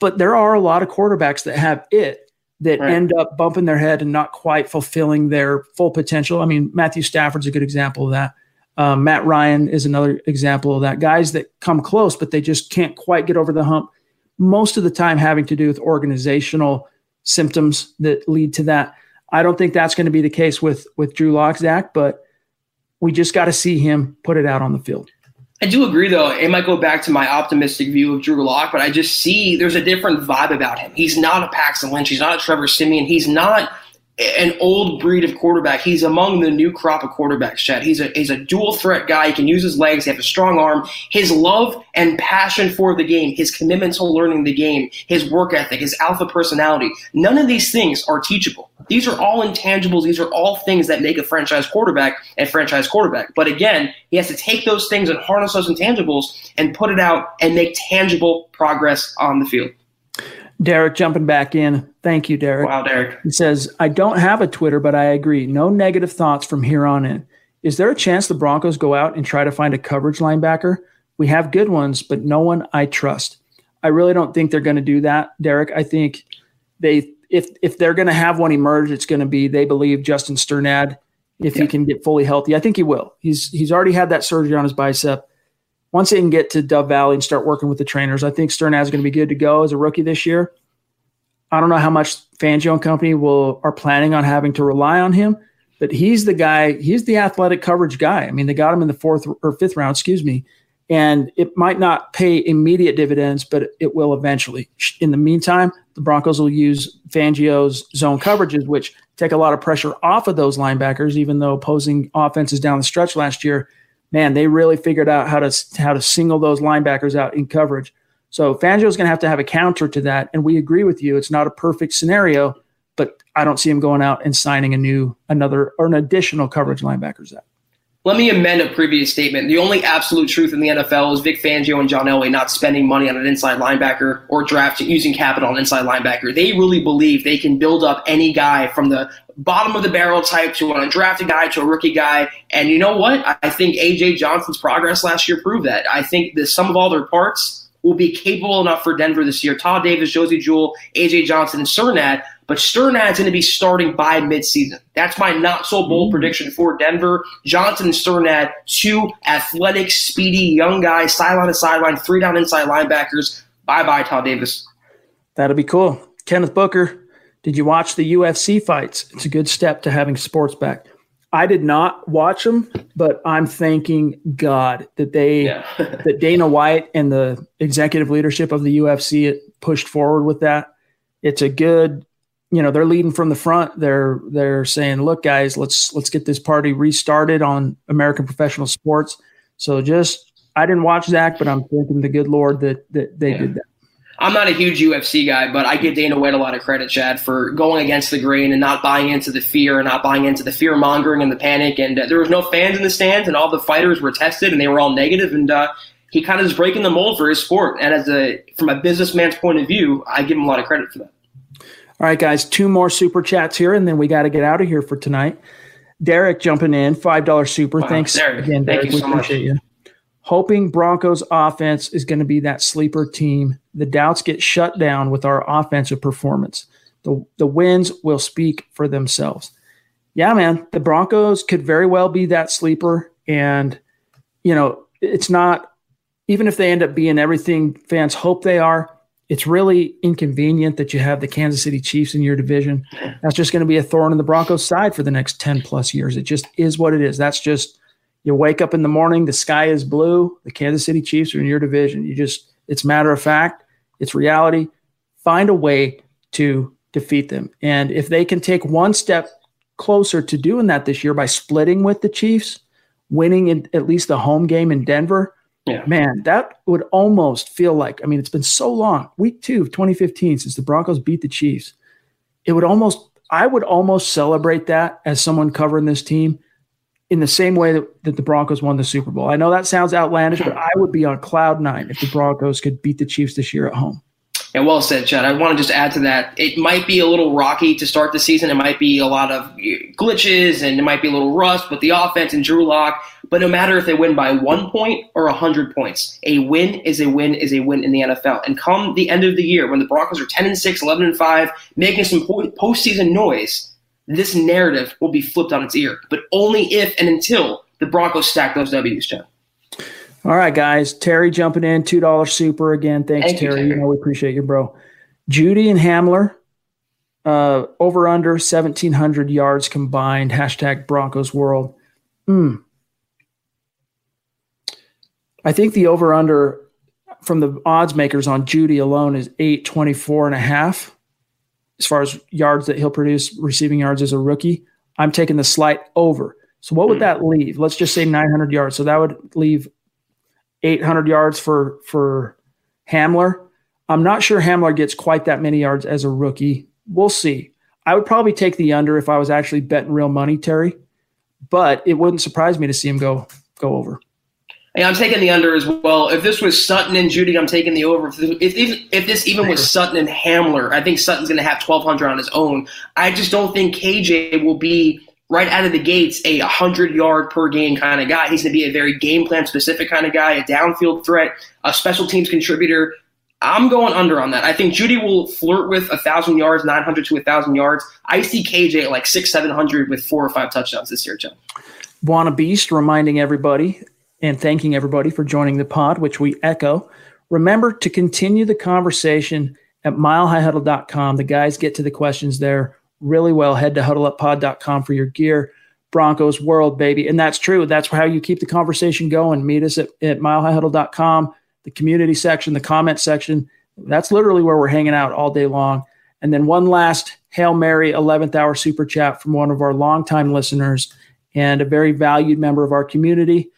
But there are a lot of quarterbacks that have it that right. end up bumping their head and not quite fulfilling their full potential. I mean, Matthew Stafford's a good example of that. Uh, Matt Ryan is another example of that. Guys that come close, but they just can't quite get over the hump, most of the time having to do with organizational symptoms that lead to that. I don't think that's going to be the case with with Drew Lock, Zach, but We just got to see him put it out on the field. I do agree, though. It might go back to my optimistic view of Drew Lock, but I just see there's a different vibe about him. He's not a Paxton Lynch. He's not a Trevor Siemian. He's not an old breed of quarterback. He's among the new crop of quarterbacks, Chad. He's a he's a dual threat guy. He can use his legs. He has a strong arm. His love and passion for the game, his commitment to learning the game, his work ethic, his alpha personality, none of these things are teachable. These are all intangibles. These are all things that make a franchise quarterback a franchise quarterback. But again, he has to take those things and harness those intangibles and put it out and make tangible progress on the field. Derek jumping back in. Thank you, Derek. Wow, Derek. He says, I don't have a Twitter, but I agree. No negative thoughts from here on in. Is there a chance the Broncos go out and try to find a coverage linebacker? We have good ones, but no one I trust. I really don't think they're going to do that, Derek. I think they – If if they're going to have one emerge, it's going to be, they believe, Justin Strnad, if yeah. he can get fully healthy. I think he will. He's he's already had that surgery on his bicep. Once they can get to Dove Valley and start working with the trainers, I think Strnad is going to be good to go as a rookie this year. I don't know how much Fangio and company will are planning on having to rely on him, but he's the guy. He's the athletic coverage guy. I mean, they got him in the fourth or fifth round, excuse me, and it might not pay immediate dividends, but it will eventually. In the meantime, the Broncos will use Fangio's zone coverages, which take a lot of pressure off of those linebackers, even though opposing offenses down the stretch last year, man, they really figured out how to how to single those linebackers out in coverage. So Fangio's going to have to have a counter to that, and we agree with you. It's not a perfect scenario, but I don't see him going out and signing a new another or an additional coverage linebacker, Zach. Let me amend a previous statement. The only absolute truth in the N F L is Vic Fangio and John Elway not spending money on an inside linebacker or drafting using capital on an inside linebacker. They really believe they can build up any guy from the bottom of the barrel type to an undrafted guy to a rookie guy. And you know what? I think A J Johnson's progress last year proved that. I think the sum of all their parts will be capable enough for Denver this year. Todd Davis, Josie Jewell, A J Johnson, and Strnad. But Strnad's going to be starting by midseason. That's my not-so-bold prediction for Denver. Johnson and Strnad, two athletic, speedy, young guys, sideline to sideline, three-down inside linebackers. Bye-bye, Todd Davis. That'll be cool. Kenneth Booker, did you watch the U F C fights? It's a good step to having sports back. I did not watch them, but I'm thanking God that they, yeah. that Dana White and the executive leadership of the U F C pushed forward with that. It's a good... You know, they're leading from the front. They're they're saying, look, guys, let's let's get this party restarted on American professional sports. So just I didn't watch Zach, but I'm thanking the good Lord that, that they yeah. did that. I'm not a huge U F C guy, but I give Dana White a lot of credit, Chad, for going against the grain and not buying into the fear and not buying into the fear-mongering and the panic. And uh, there was no fans in the stands, and all the fighters were tested, and they were all negative. And uh, he kind of is breaking the mold for his sport. And as a from a businessman's point of view, I give him a lot of credit for that. All right, guys, two more super chats here, and then we got to get out of here for tonight. Derek jumping in, five dollars super. Wow, Thanks Derek. again, Derek. Thank you we so appreciate much. you. Hoping Broncos offense is going to be that sleeper team. The doubts get shut down with our offensive performance. The, the wins will speak for themselves. Yeah, man, the Broncos could very well be that sleeper, and, you know, it's not – even if they end up being everything fans hope they are, it's really inconvenient that you have the Kansas City Chiefs in your division. That's just going to be a thorn in the Broncos' side for the next ten plus years. It just is what it is. That's just, you wake up in the morning, the sky is blue, the Kansas City Chiefs are in your division. You just, it's matter of fact, it's reality. Find a way to defeat them. And if they can take one step closer to doing that this year by splitting with the Chiefs, winning in at least the home game in Denver, yeah. Man, that would almost feel like, I mean, it's been so long, week two of twenty fifteen, since the Broncos beat the Chiefs. It would almost, I would almost celebrate that as someone covering this team in the same way that, that the Broncos won the Super Bowl. I know that sounds outlandish, but I would be on cloud nine if the Broncos could beat the Chiefs this year at home. And well said, Chad. I want to just add to that. It might be a little rocky to start the season. It might be a lot of glitches and it might be a little rust with the offense and Drew Lock. But no matter if they win by one point or one hundred points, a win is a win is a win in the N F L. And come the end of the year, when the Broncos are ten and six, eleven and five, making some postseason noise, this narrative will be flipped on its ear. But only if and until the Broncos stack those W's, Chad. All right, guys. Terry jumping in, two dollars super again. Thanks, Thank Terry. You, Terry. You know, we appreciate you, bro. Jeudy and Hamler, uh, over under seventeen hundred yards combined. Hashtag Broncos World. Mm, I think the over-under from the odds makers on Jeudy alone is eight twenty-four and a half as far as yards that he'll produce, receiving yards as a rookie. I'm taking the slight over. So what would that leave? Let's just say nine hundred yards. So that would leave eight hundred yards for, for Hamler. I'm not sure Hamler gets quite that many yards as a rookie. We'll see. I would probably take the under if I was actually betting real money, Terry, but it wouldn't surprise me to see him go go over. Yeah, I'm taking the under as well. If this was Sutton and Jeudy, I'm taking the over. If this, if, if this even was Sutton and Hamler, I think Sutton's going to have twelve hundred on his own. I just don't think K J will be right out of the gates a one hundred yard per game kind of guy. He's going to be a very game plan specific kind of guy, a downfield threat, a special teams contributor. I'm going under on that. I think Jeudy will flirt with one thousand yards, nine hundred to one thousand yards. I see K J at like six hundred, seven hundred with four or five touchdowns this year, John. Wanna Beast reminding everybody and thanking everybody for joining the pod, which we echo. Remember to continue the conversation at mile high huddle dot com. The guys get to the questions there really well. Head to huddle up pod dot com for your gear. Broncos world, baby. And that's true. That's how you keep the conversation going. Meet us at, at mile high huddle dot com. The community section, the comment section, that's literally where we're hanging out all day long. And then one last Hail Mary eleventh hour super chat from one of our longtime listeners and a very valued member of our community.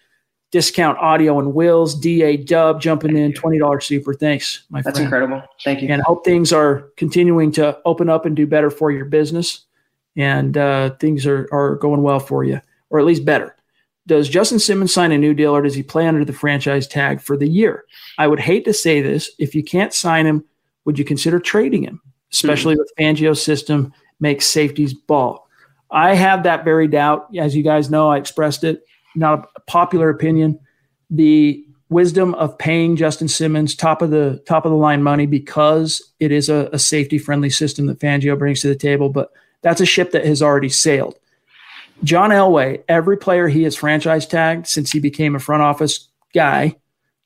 Discount Audio and Wills, D A Dub jumping in, twenty dollars super. Thanks, my friend. That's incredible. Thank you. And hope things are continuing to open up and do better for your business. And uh, things are, are going well for you, or at least better. Does Justin Simmons sign a new deal, or does he play under the franchise tag for the year? I would hate to say this. If you can't sign him, would you consider trading him, especially mm-hmm. with Fangio's system, make safeties ball? I have that very doubt. As you guys know, I expressed it. Not a popular opinion. The wisdom of paying Justin Simmons top of the top of the line money because it is a, a safety-friendly system that Fangio brings to the table, but that's a ship that has already sailed. John Elway, every player he has franchise tagged since he became a front office guy,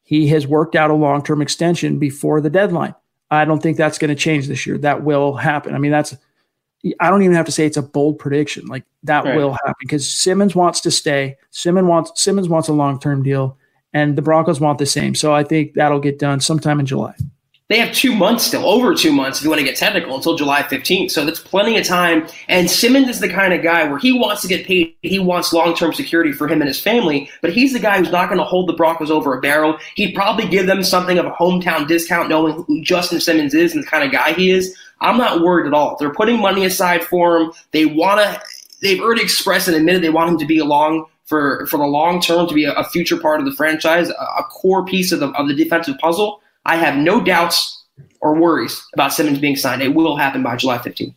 he has worked out a long-term extension before the deadline. I don't think that's going to change this year. That will happen. I mean, that's – I don't even have to say it's a bold prediction. Like, that right. will happen because Simmons wants to stay. Simmons wants, Simmons wants a long-term deal, and the Broncos want the same. So I think that'll get done sometime in July. They have two months still, over two months if you want to get technical, until July fifteenth. So that's plenty of time. And Simmons is the kind of guy where he wants to get paid. He wants long-term security for him and his family. But he's the guy who's not going to hold the Broncos over a barrel. He'd probably give them something of a hometown discount knowing who Justin Simmons is and the kind of guy he is. I'm not worried at all. They're putting money aside for him. They want to – they've already expressed and admitted they want him to be along for, for the long term, to be a, a future part of the franchise, a, a core piece of the, of the defensive puzzle. I have no doubts or worries about Simmons being signed. It will happen by July fifteenth.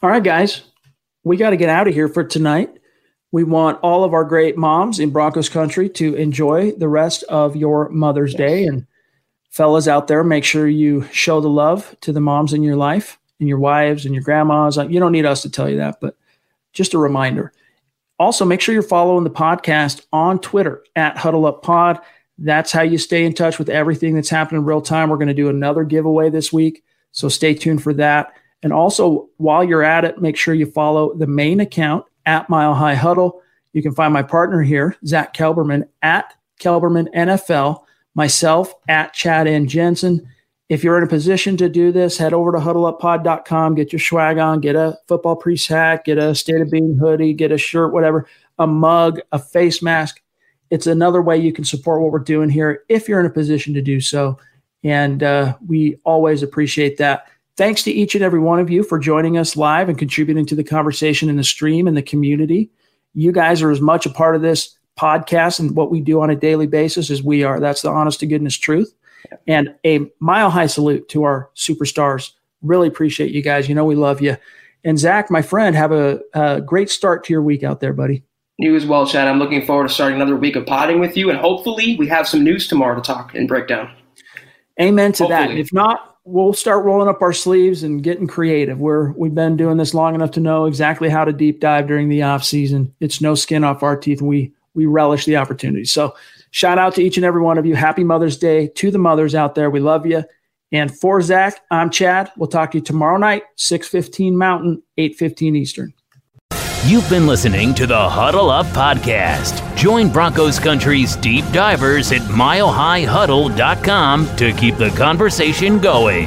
All right, guys. We got to get out of here for tonight. We want all of our great moms in Broncos country to enjoy the rest of your Mother's yes. Day. And fellas out there, make sure you show the love to the moms in your life and your wives and your grandmas. You don't need us to tell you that, but just a reminder. Also, make sure you're following the podcast on Twitter at HuddleUpPod. That's how you stay in touch with everything that's happening in real time. We're going to do another giveaway this week, so stay tuned for that. And also, while you're at it, make sure you follow the main account at Mile High Huddle. You can find my partner here, Zach Kelberman, at Kelberman N F L, myself at Chad and Jensen. If you're in a position to do this, head over to huddle up pod dot com, get your swag on, get a football priest hat, get a State of Being hoodie, get a shirt, whatever, a mug, a face mask. It's another way you can support what we're doing here if you're in a position to do so, and uh, we always appreciate that. Thanks to each and every one of you for joining us live and contributing to the conversation in the stream and the community. You guys are as much a part of this podcast and what we do on a daily basis as we are. That's the honest-to-goodness truth, and a mile-high salute to our superstars. Really appreciate you guys. You know we love you. And, Zach, my friend, have a, a great start to your week out there, buddy. You as well, Chad. I'm looking forward to starting another week of potting with you, and hopefully we have some news tomorrow to talk and break down. Amen to hopefully. that. If not, we'll start rolling up our sleeves and getting creative. We're, we've been doing this long enough to know exactly how to deep dive during the off season. It's no skin off our teeth, and we, we relish the opportunity. So shout out to each and every one of you. Happy Mother's Day to the mothers out there. We love you. And for Zach, I'm Chad. We'll talk to you tomorrow night, six fifteen Mountain, eight fifteen Eastern. You've been listening to the Huddle Up Podcast. Join Broncos Country's deep divers at mile high huddle dot com to keep the conversation going.